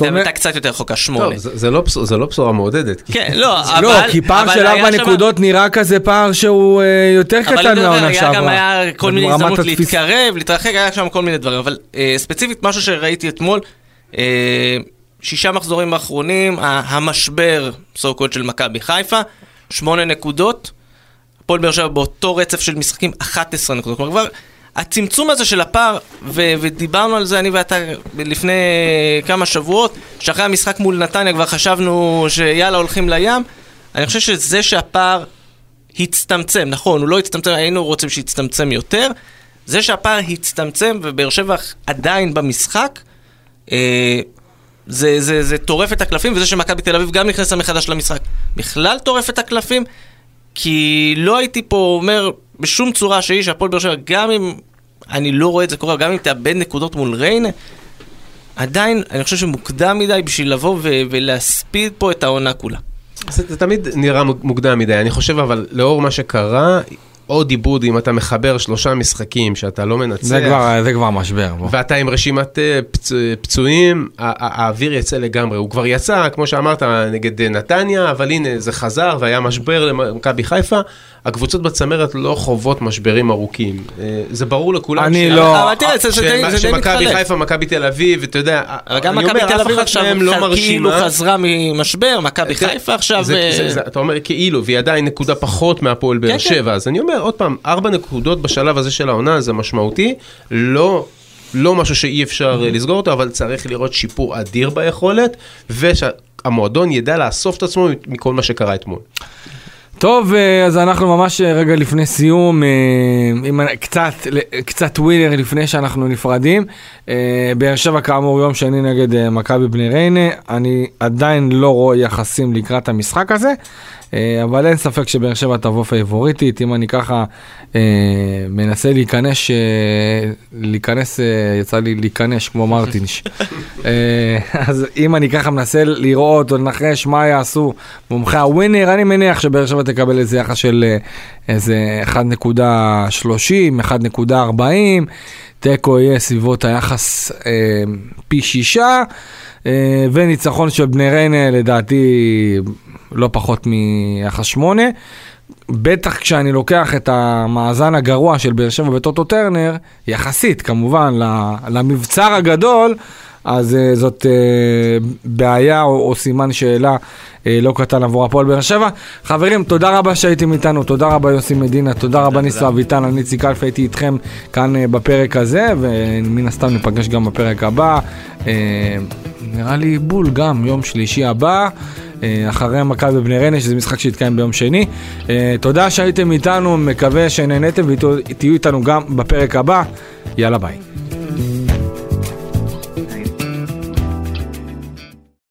הייתה קצת יותר חוקה, שמונה. זה לא בשורה מעודדת. לא, כי פער של ארבע נקודות נראה כזה פער שהוא יותר קטן מהעונה שעברה. גם היה כל מיני הזדמנות להתקרב, להתרחק, היה שם כל מיני דברים. אבל ספציפית, משהו שראיתי אתמול, שישה מחזורים האחרונים, המשבר סוקוד של מכבי חיפה, שמונה נקודות, הפועל באר שבע באותו רצף של משחקים, אחת עשרה נקודות. כלומר כבר, הצמצום הזה של הפער, ו- ודיברנו על זה אני ואתה לפני כמה שבועות, שאחרי המשחק מול נתניה כבר חשבנו שיאללה הולכים לים, אני חושב שזה שהפער הצטמצם, נכון, הוא לא הצטמצם, היינו רוצים שיצטמצם יותר, זה שהפער הצטמצם ובאר שבע עדיין במשחק, אה, זה, זה, זה טורף את הקלפים, וזה שמכבי תל אביב גם נכנסה מחדש למשחק, בכלל טורף את הקלפים, כי לא הייתי פה אומר בשום צורה שהיא שהפועל באר שבע, גם אם אני לא רואה את זה קורה, גם אם תאבד נקודות מול ריינה, עדיין אני חושב שמוקדם מדי בשביל לבוא ו- ולהספיד פה את העונה כולה. זה, זה תמיד נראה מוקדם מדי, אני חושב, אבל לאור מה שקרה, או דיבוד, אם אתה מחבר שלושה משחקים שאתה לא מנצח. זה כבר, זה כבר משבר. בוא. ואתה עם רשימת פצ... פצועים, האוויר יצא לגמרי. הוא כבר יצא, כמו שאמרת, נגד נתניה, אבל הנה זה חזר, והיה משבר למכבי חיפה. הקבוצות בצמרת לא חוות משברים ארוכים. זה ברור לכולם. אני ש... לא... אבל תראה, זה די מתחלף. שמכבי חיפה, מכבי תל אביב, ואתה יודע, גם מכבי תל אביב עכשיו כאילו חזרה ממשבר, מכבי חיפה עכשיו... אתה אומר כאילו, והיא עדיין נקודה פחות מהפועל באר שבע. אז אני אומר, עוד פעם, ארבע נקודות בשלב הזה של העונה, זה משמעותי, לא... לא משהו שאי אפשר לסגור אותו, אבל צריך לראות שיפור אדיר ביכולת, והמועדון ידע לאסוף את עצמו מכל מה שקרה אתמול. טוב, אז אנחנו ממש רגע לפני סיום, קצת, קצת ווינר לפני שאנחנו נפרדים. באר שבע כאמור יום שני נגד מכבי בני ריינה, אני עדיין לא רואה יחסים לקראת המשחק הזה, אבל אין ספק שבאר שבע תבוא פייבוריטית. אם אני ככה מנסה להיכנס, להיכנס, יצא לי להיכנס כמו מרטינש, אז אם אני ככה מנסה לראות או לנחש מה יעשו מומחי הווינר, אני מניח שבאר שבע תקבל איזה יחס של איזה אחת נקודה שלושים, אחת נקודה ארבעים, תיקו יהיה סביבות היחס אה, פי שישה, אה, וניצחון של בני ריינה לדעתי לא פחות מיחס שמונה, בטח כשאני לוקח את המאזן הגרוע של באר שבע בטוטו טרנר, יחסית כמובן למבצר הגדול, אז uh, זאת uh, בעיה או, או סימן שאלה uh, לא קטן עבור הפועל באר שבע. חברים, תודה רבה שהייתם איתנו, תודה רבה יוסי מדינה, תודה רבה ניסו אביטן, אני ציק אלף הייתי איתכם כאן uh, בפרק הזה, ומן הסתם ניפגש גם בפרק הבא, uh, נראה לי בול גם יום שלישי הבא, uh, אחרי המכבי בני ריינה, שזה משחק שהתקיים ביום שני. uh, תודה שהייתם איתנו, מקווה שנהנתם ותהיו איתנו גם בפרק הבא, יאללה ביי.